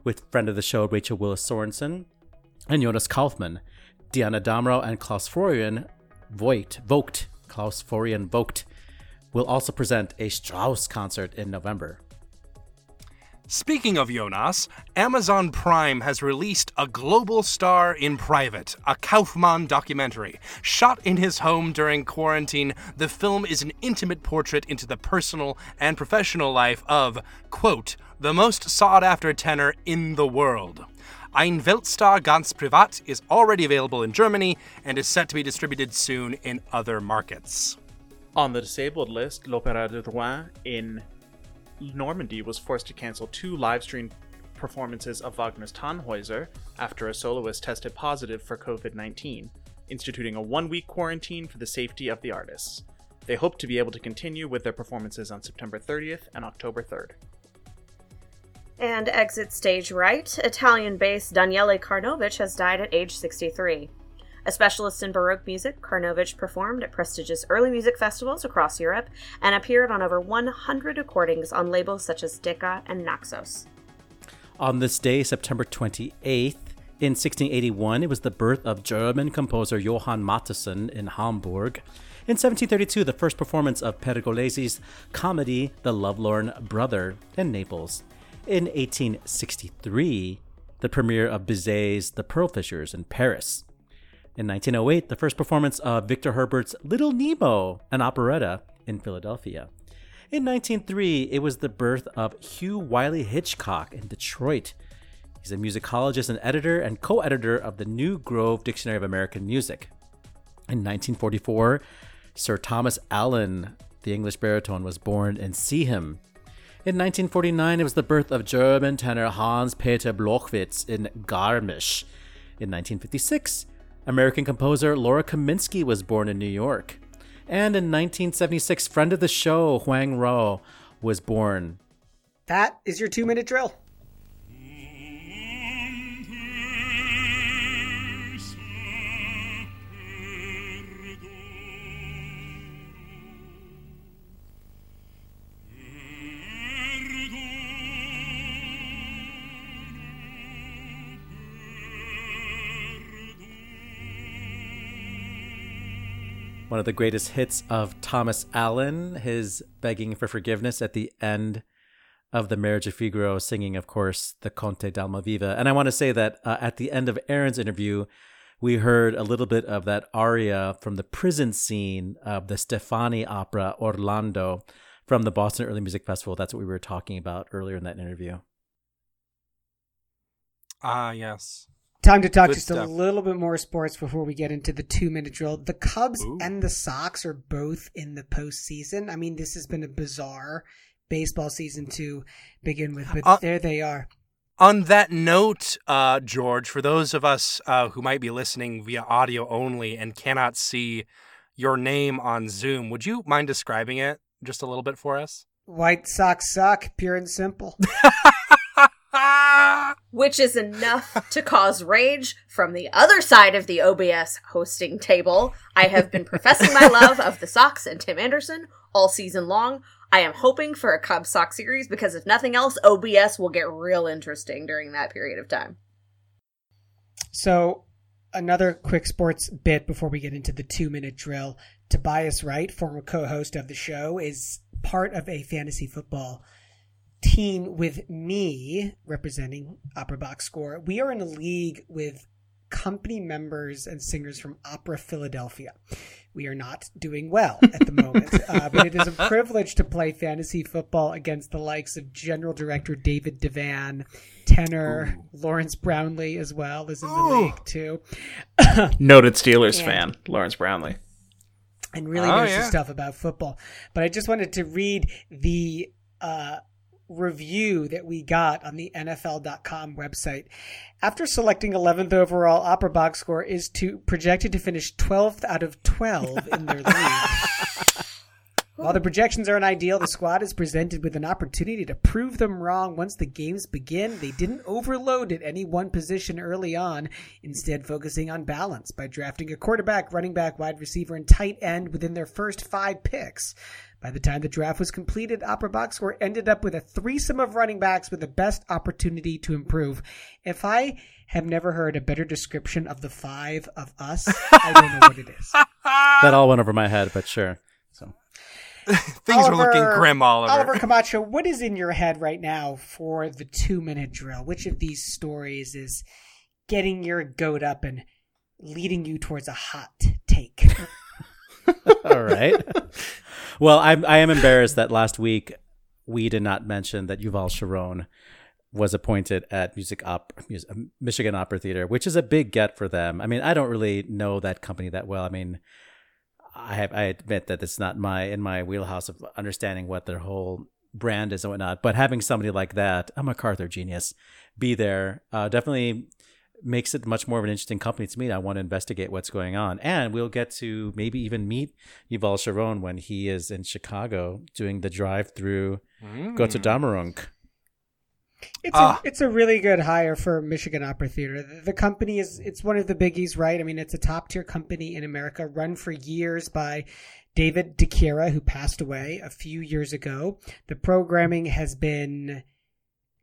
with friend of the show Rachel Willis Sorensen and Jonas Kaufmann, Diana Damrau and Klaus Florian Voigt. Vogt, Klaus Florian Vogt will also present a Strauss concert in November. Speaking of Jonas, Amazon Prime has released A Global Star in Private, a Kaufmann documentary. Shot in his home during quarantine, the film is an intimate portrait into the personal and professional life of, quote, the most sought-after tenor in the world. Ein Weltstar ganz privat is already available in Germany and is set to be distributed soon in other markets. On the disabled list, l'Opéra de Rouen in Normandy was forced to cancel two live-stream performances of Wagner's Tannhäuser after a soloist tested positive for covid nineteen, instituting a one-week quarantine for the safety of the artists. They hope to be able to continue with their performances on September thirtieth and October third. And exit stage right, Italian-based Daniele Karnovich has died at age sixty-three. A specialist in Baroque music, Karnovich performed at prestigious early music festivals across Europe and appeared on over one hundred recordings on labels such as Decca and Naxos. On this day, September twenty-eighth, in sixteen eighty-one, it was the birth of German composer Johann Mattheson in Hamburg. In seventeen thirty-two, the first performance of Pergolesi's comedy The Lovelorn Brother in Naples. In eighteen sixty-three, the premiere of Bizet's The Pearlfishers in Paris. In nineteen oh eight, the first performance of Victor Herbert's Little Nemo, an operetta, in Philadelphia. In nineteen oh three, it was the birth of Hugh Wiley Hitchcock in Detroit. He's a musicologist and editor and co-editor of the New Grove Dictionary of American Music. In nineteen forty-four, Sir Thomas Allen, the English baritone, was born in Seaham. In nineteen forty-nine, it was the birth of German tenor Hans-Peter Blochwitz in Garmisch. In nineteen fifty-six, American composer Laura Kaminski was born in New York. And in nineteen seventy-six, friend of the show Huang Ro was born. That is your two-minute drill. One of the greatest hits of Thomas Allen, his begging for forgiveness at the end of The Marriage of Figaro, singing, of course, the Conte d'Almaviva. And I want to say that uh, at the end of Aaron's interview, we heard a little bit of that aria from the prison scene of the Stefani opera Orlando from the Boston Early Music Festival. That's what we were talking about earlier in that interview. Ah, uh, yes. Time to talk Good just stuff. a little bit more sports before we get into the two-minute drill. The Cubs Ooh. and the Sox are both in the postseason. I mean, this has been a bizarre baseball season to begin with, but uh, there they are. On that note, uh, George, for those of us uh, who might be listening via audio only and cannot see your name on Zoom, would you mind describing it just a little bit for us? White Sox suck, pure and simple. Which is enough to cause rage from the other side of the O B S hosting table. I have been professing my love of the Sox and Tim Anderson all season long. I am hoping for a Cubs-Sox series because, if nothing else, O B S will get real interesting during that period of time. So, another quick sports bit before we get into the two-minute drill. Tobias Wright, former co-host of the show, is part of a fantasy football team with me, representing Opera Box Score. We are in a league with company members and singers from Opera Philadelphia. We are not doing well at the moment, uh, but it is a privilege to play fantasy football against the likes of General Director David Devan, tenor Ooh. Lawrence Brownlee as well is in the Ooh. league too. Noted Steelers and, fan, Lawrence Brownlee. And really oh, knows yeah. the stuff about football. But I just wanted to read the uh, review that we got on the N F L dot com website. After selecting eleventh overall, Opera Box Score is to projected to finish twelfth out of twelve in their league. While the projections aren't ideal, the squad is presented with an opportunity to prove them wrong once the games begin. They didn't overload at any one position early on, instead focusing on balance by drafting a quarterback, running back, wide receiver, and tight end within their first five picks. By the time the draft was completed, Opera Box Score ended up with a threesome of running backs with the best opportunity to improve. If I have never heard a better description of the five of us, I don't know what it is. That all went over my head, but sure. So Things Oliver, are looking grim, Oliver. Oliver Camacho, what is in your head right now for the two-minute drill? Which of these stories is getting your goat up and leading you towards a hot take? All right. Well, I'm, I am embarrassed that last week we did not mention that Yuval Sharon was appointed at Music Op, Music, Michigan Opera Theater, which is a big get for them. I mean, I don't really know that company that well. I mean, I have, I admit that it's not my in my wheelhouse of understanding what their whole brand is and whatnot. But having somebody like that, a MacArthur genius, be there uh, definitely makes it much more of an interesting company to me. I want to investigate what's going on. And we'll get to maybe even meet Yuval Sharon when he is in Chicago doing the drive-through mm. Götterdämmerung. It's, ah. a, it's a really good hire for Michigan Opera Theater. The, the company is, it's one of the biggies, right? I mean, it's a top-tier company in America, run for years by David DeCira, who passed away a few years ago. The programming has been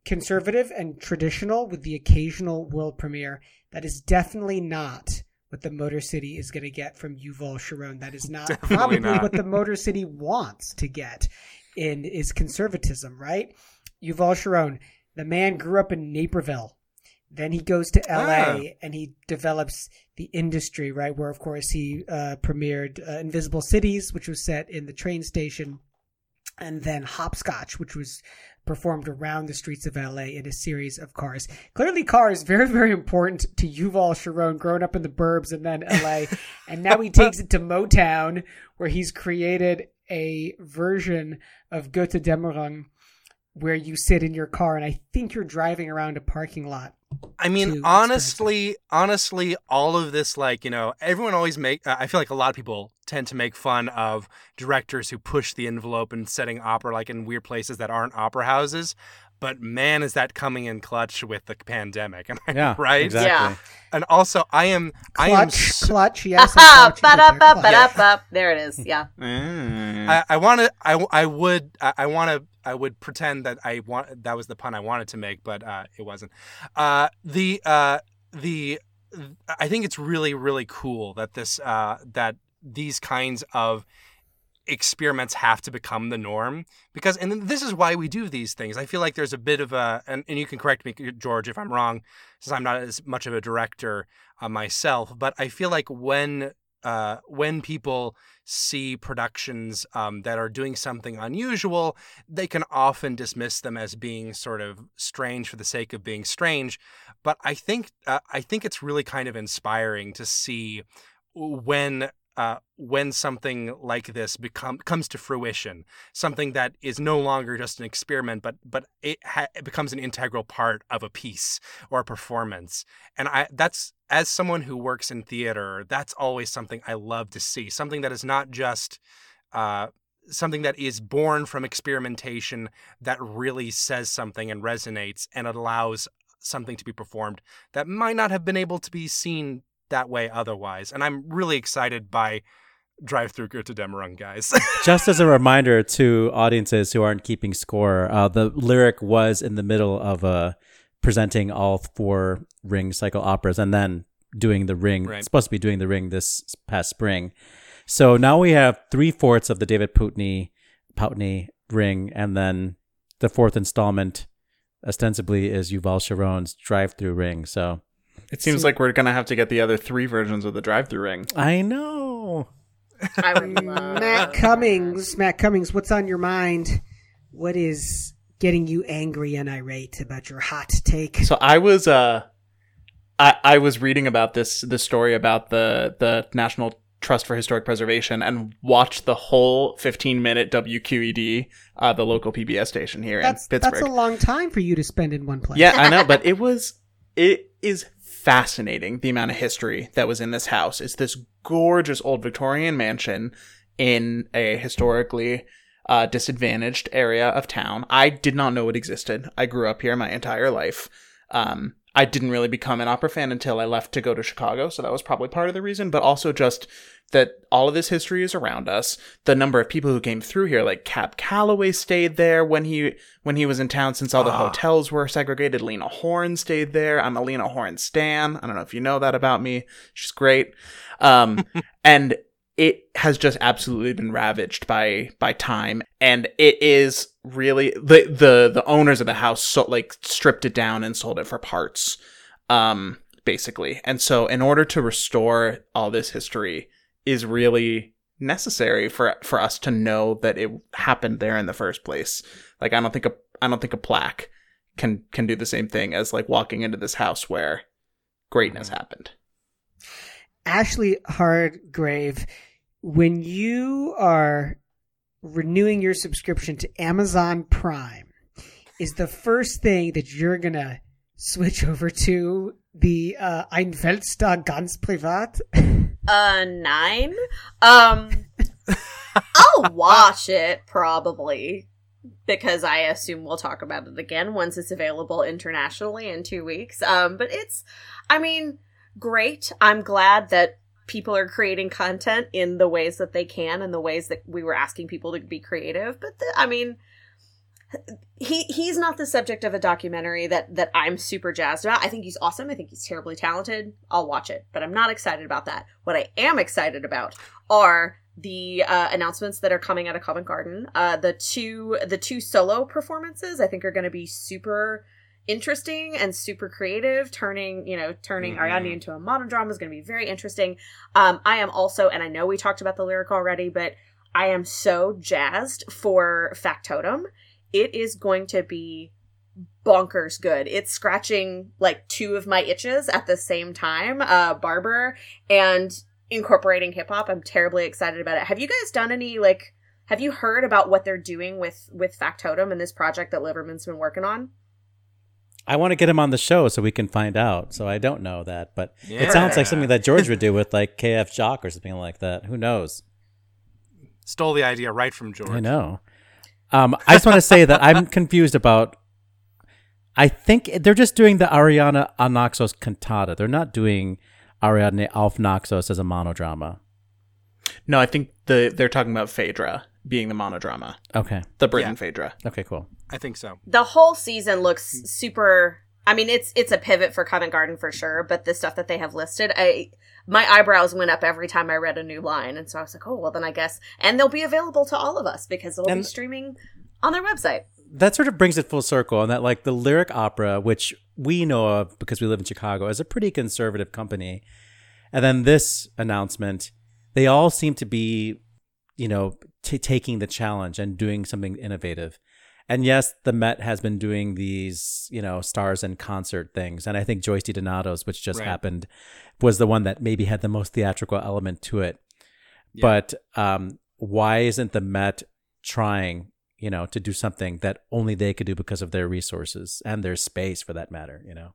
conservative and traditional with the occasional world premiere. That is definitely not what the Motor City is going to get from Yuval Sharon. That is not definitely probably not. What the Motor City wants to get in is conservatism, right? Yuval Sharon, the man grew up in Naperville. Then he goes to L A ah. and he develops the industry, right? Where, of course, he uh, premiered uh, Invisible Cities, which was set in the train station, and then Hopscotch, which was performed around the streets of L A in a series of Cars. Clearly, Cars very, very important to Yuval Sharon, growing up in the burbs and then L A. And now he takes it to Motown, where he's created a version of Götterdämmerung where you sit in your car, and I think you're driving around a parking lot I mean, honestly, honestly, all of this, like, you know, everyone always make, uh, I feel like a lot of people tend to make fun of directors who push the envelope and setting opera, like, in weird places that aren't opera houses. But man, is that coming in clutch with the pandemic. Am I yeah, right? Exactly. Yeah. And also, I am... Clutch, I am so... clutch, yes. Ah, clutch, ba-da-ba, ba-da-ba, ba-da-ba. There it is, yeah. Mm. I, I want to, I, I would, I, I want to, I would pretend that I want, that was the pun I wanted to make, but uh, it wasn't. Uh, the, uh, the, I think it's really, really cool that this, uh, that these kinds of experiments have to become the norm, because, and this is why we do these things. I feel like there's a bit of a, and, and you can correct me, George, if I'm wrong, since I'm not as much of a director uh, myself, but I feel like when uh, when people see productions um, that are doing something unusual, they can often dismiss them as being sort of strange for the sake of being strange. But I think uh, I think it's really kind of inspiring to see when Uh, when something like this become comes to fruition, something that is no longer just an experiment, but but it, ha- it becomes an integral part of a piece or a performance. And I that's, as someone who works in theater, that's always something I love to see. Something that is not just uh, something that is born from experimentation, that really says something and resonates, and it allows something to be performed that might not have been able to be seen that way otherwise. And I'm really excited by Drive Through Götterdämmerung, guys. Just as a reminder to audiences who aren't keeping score, uh, the lyric was in the middle of uh, presenting all four Ring cycle operas and then doing the Ring, right. supposed to be doing the Ring this past spring. So now we have three-fourths of the David Pountney, Pountney Ring, and then the fourth installment ostensibly is Yuval Sharon's Drive Through Ring. So it seems like we're going to have to get the other three versions of the Drive-Thru Ring. I know. I would love Matt Cummings. Matt Cummings, what's on your mind? What is getting you angry and irate about your hot take? So I was uh, I, I was reading about this, this story about the, the National Trust for Historic Preservation, and watched the whole fifteen-minute W Q E D, uh, the local P B S station here that's, in Pittsburgh. That's a long time for you to spend in one place. Yeah, I know, but it was... It is... fascinating, the amount of history that was in this house. It's this gorgeous old Victorian mansion in a historically uh, disadvantaged area of town. I did not know it existed. I grew up here my entire life. Um, I didn't really become an opera fan until I left to go to Chicago, so that was probably part of the reason, but also just that all of this history is around us. The number of people who came through here, like Cab Calloway stayed there when he when he was in town, since all the ah. hotels were segregated. Lena Horne stayed there. I'm a Lena Horne stan. I don't know if you know that about me. She's great. Um, and it has just absolutely been ravaged by by time. And it is really the the the owners of the house so, like stripped it down and sold it for parts, um, basically. And so in order to restore all this history is really necessary for for us to know that it happened there in the first place. Like, I don't think a I don't think a plaque can can do the same thing as like walking into this house where greatness happened. Ashley Hardgrave, when you are renewing your subscription to Amazon Prime, is the first thing that you're gonna switch over to the uh, Ein Weltstar ganz privat? Uh, nine? Um, I'll watch it, probably, because I assume we'll talk about it again once it's available internationally in two weeks. Um, but it's, I mean, great. I'm glad that people are creating content in the ways that they can and the ways that we were asking people to be creative. But, the, I mean... He he's not the subject of a documentary that, that I'm super jazzed about. I think he's awesome. I think he's terribly talented. I'll watch it, but I'm not excited about that. What I am excited about are the uh, announcements that are coming out of Covent Garden. Uh, the two the two solo performances I think are going to be super interesting and super creative. Turning you know turning mm-hmm. Ariadne into a modern drama is going to be very interesting. Um, I am also, and I know we talked about the lyric already, but I am so jazzed for Factotum. It is going to be bonkers good. It's scratching like two of my itches at the same time, uh, Barber and incorporating hip hop. I'm terribly excited about it. Have you guys done any, like, have you heard about what they're doing with, with Factotum and this project that Liverman's been working on? I want to get him on the show so we can find out. So I don't know that, but yeah. It sounds like something that George would do with like K F Jacques or something like that. Who knows? Stole the idea right from George. I know. Um, I just want to say that I'm confused about, I think they're just doing the Arianne Alnaxos cantata. They're not doing Arianne Alnaxos as a monodrama. No, I think the they're talking about Phaedra being the monodrama. Okay. The Britain yeah. Phaedra. Okay, cool. I think so. The whole season looks super, I mean, it's it's a pivot for Covent Garden for sure, but the stuff that they have listed, I my eyebrows went up every time I read a new line, and so I was like, oh, well, then I guess, and they'll be available to all of us because they'll and be streaming on their website. That sort of brings it full circle, and that like the Lyric Opera, which we know of because we live in Chicago, is a pretty conservative company, and then this announcement, they all seem to be, you know, t- taking the challenge and doing something innovative. And yes, the Met has been doing these, you know, stars in concert things. And I think Joyce DiDonato's, which just right. happened, was the one that maybe had the most theatrical element to it. Yeah. But um, why isn't the Met trying, you know, to do something that only they could do because of their resources and their space for that matter, you know?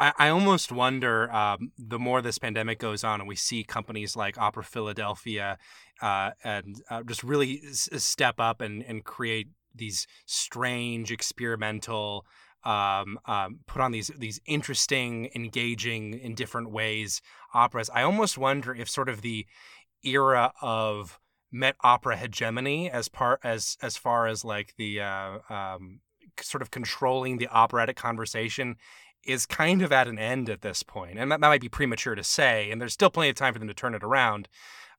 I, I almost wonder, um, the more this pandemic goes on and we see companies like Opera Philadelphia uh, and uh, just really s- step up and, and create these strange, experimental, um, um, put on these these interesting, engaging in different ways operas. I almost wonder if sort of the era of Met Opera hegemony, as part as as far as like the uh, um, sort of controlling the operatic conversation, is kind of at an end at this point. And that, that might be premature to say, and there's still plenty of time for them to turn it around.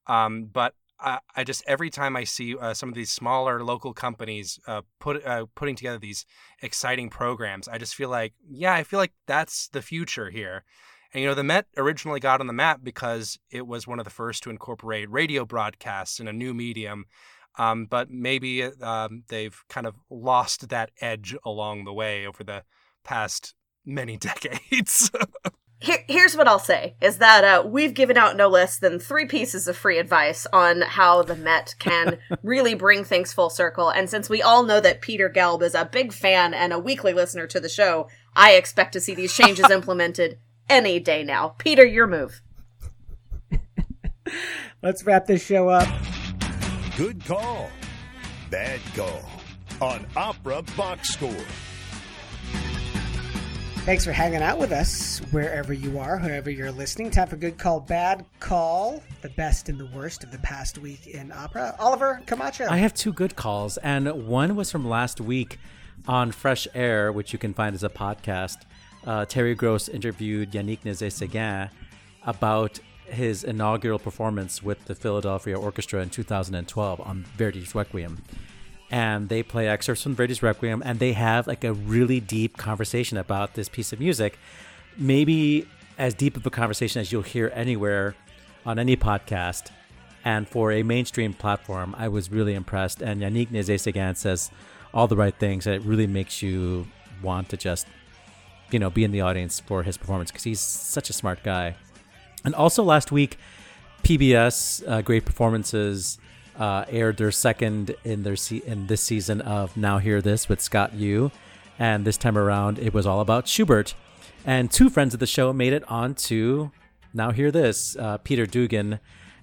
Um, but I, I just every time I see uh, some of these smaller local companies uh, put uh, putting together these exciting programs, I just feel like, yeah, I feel like that's the future here. And, you know, the Met originally got on the map because it was one of the first to incorporate radio broadcasts in a new medium. Um, but maybe um, they've kind of lost that edge along the way over the past many decades. Here, here's what I'll say, is that uh, we've given out no less than three pieces of free advice on how the Met can really bring things full circle. And since we all know that Peter Gelb is a big fan and a weekly listener to the show, I expect to see these changes implemented any day now. Peter, your move. Let's wrap this show up. Good call. Bad call. On Opera Box Score. Thanks for hanging out with us wherever you are, whoever you're listening. Time for Good Call, Bad Call, the best and the worst of the past week in opera. Oliver Camacho. I have two good calls, and one was from last week on Fresh Air, which you can find as a podcast. Uh, Terry Gross interviewed Yannick Nézet-Séguin about his inaugural performance with the Philadelphia Orchestra in two thousand twelve on Verdi's Requiem. And they play excerpts from Verdi's Requiem, and they have like a really deep conversation about this piece of music. Maybe as deep of a conversation as you'll hear anywhere on any podcast. And for a mainstream platform, I was really impressed. And Yannick Nézet-Séguin says all the right things, and it really makes you want to just, you know, be in the audience for his performance because he's such a smart guy. And also last week, P B S, uh, Great Performances, Uh, aired their second in their se- in this season of Now Hear This with Scott Yu, and this time around it was all about Schubert, and two friends of the show made it on to Now Hear This, uh, Peter Dugan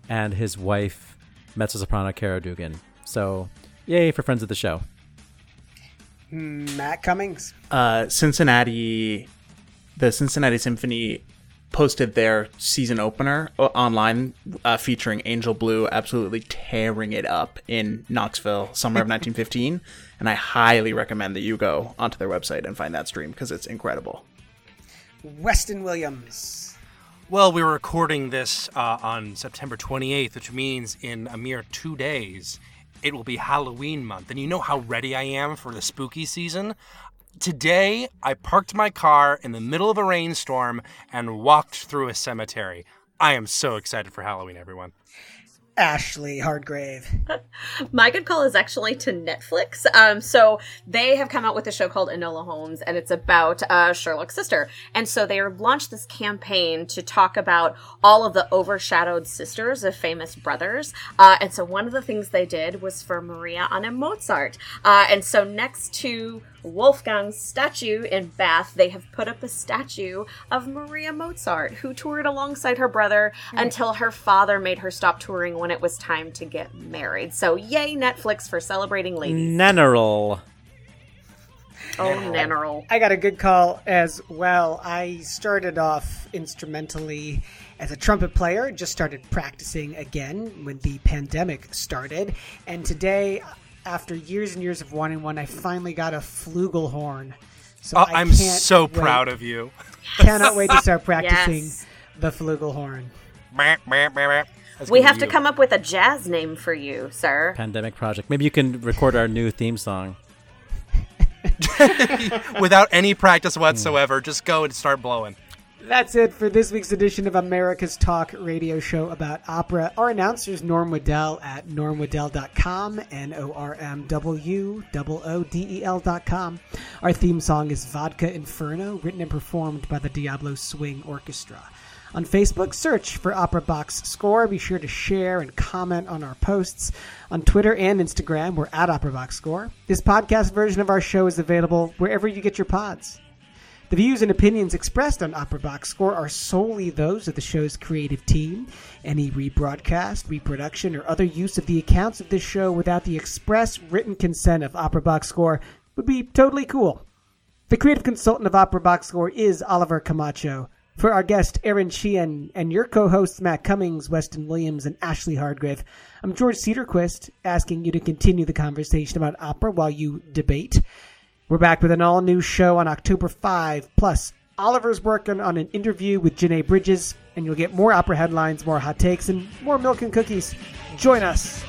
and his wife, mezzo-soprano Cara Dugan. So yay for friends of the show. Matt Cummings. Uh, Cincinnati, the Cincinnati Symphony posted their season opener online uh, featuring Angel Blue absolutely tearing it up in Knoxville, summer of nineteen fifteen. And I highly recommend that you go onto their website and find that stream because it's incredible. Weston Williams. Well, we were recording this uh, on September twenty-eighth, which means in a mere two days, it will be Halloween month. And you know how ready I am for the spooky season. Today, I parked my car in the middle of a rainstorm and walked through a cemetery. I am so excited for Halloween, everyone. Ashley Hardgrave. My good call is actually to Netflix. Um, so they have come out with a show called Enola Holmes, and it's about uh, Sherlock's sister. And so they launched this campaign to talk about all of the overshadowed sisters of famous brothers. Uh, and so one of the things they did was for Maria Anna Mozart. Uh, and so next to Wolfgang's statue in Bath, they have put up a statue of Maria Mozart, who toured alongside her brother right. until her father made her stop touring when it was time to get married. So yay, Netflix, for celebrating ladies. Nannerl. Oh, Nannerl. I got a good call as well. I started off instrumentally as a trumpet player, just started practicing again when the pandemic started, and today, after years and years of wanting one, I finally got a flugelhorn. So oh, I'm so wait. proud of you. Cannot wait to start practicing yes. the flugelhorn. We have to come up with a jazz name for you, sir. Pandemic project. Maybe you can record our new theme song. Without any practice whatsoever, just go and start blowing. That's it for this week's edition of America's Talk radio show about opera. Our announcer is Norm Waddell at norm waddell dot com, N O R M W O O D E L dot com. Our theme song is Vodka Inferno, written and performed by the Diablo Swing Orchestra. On Facebook, search for Opera Box Score. Be sure to share and comment on our posts. On Twitter and Instagram, we're at Opera Box Score. This podcast version of our show is available wherever you get your pods. The views and opinions expressed on Opera Box Score are solely those of the show's creative team. Any rebroadcast, reproduction, or other use of the accounts of this show without the express written consent of Opera Box Score would be totally cool. The creative consultant of Opera Box Score is Oliver Camacho. For our guest, Aaron Sheehan, and your co-hosts, Matt Cummings, Weston Williams, and Ashley Hardgrave, I'm George Cedarquist, asking you to continue the conversation about opera while you debate. We're back with an all-new show on October fifth, plus Oliver's working on an interview with Janae Bridges, and you'll get more opera headlines, more hot takes, and more milk and cookies. Join us.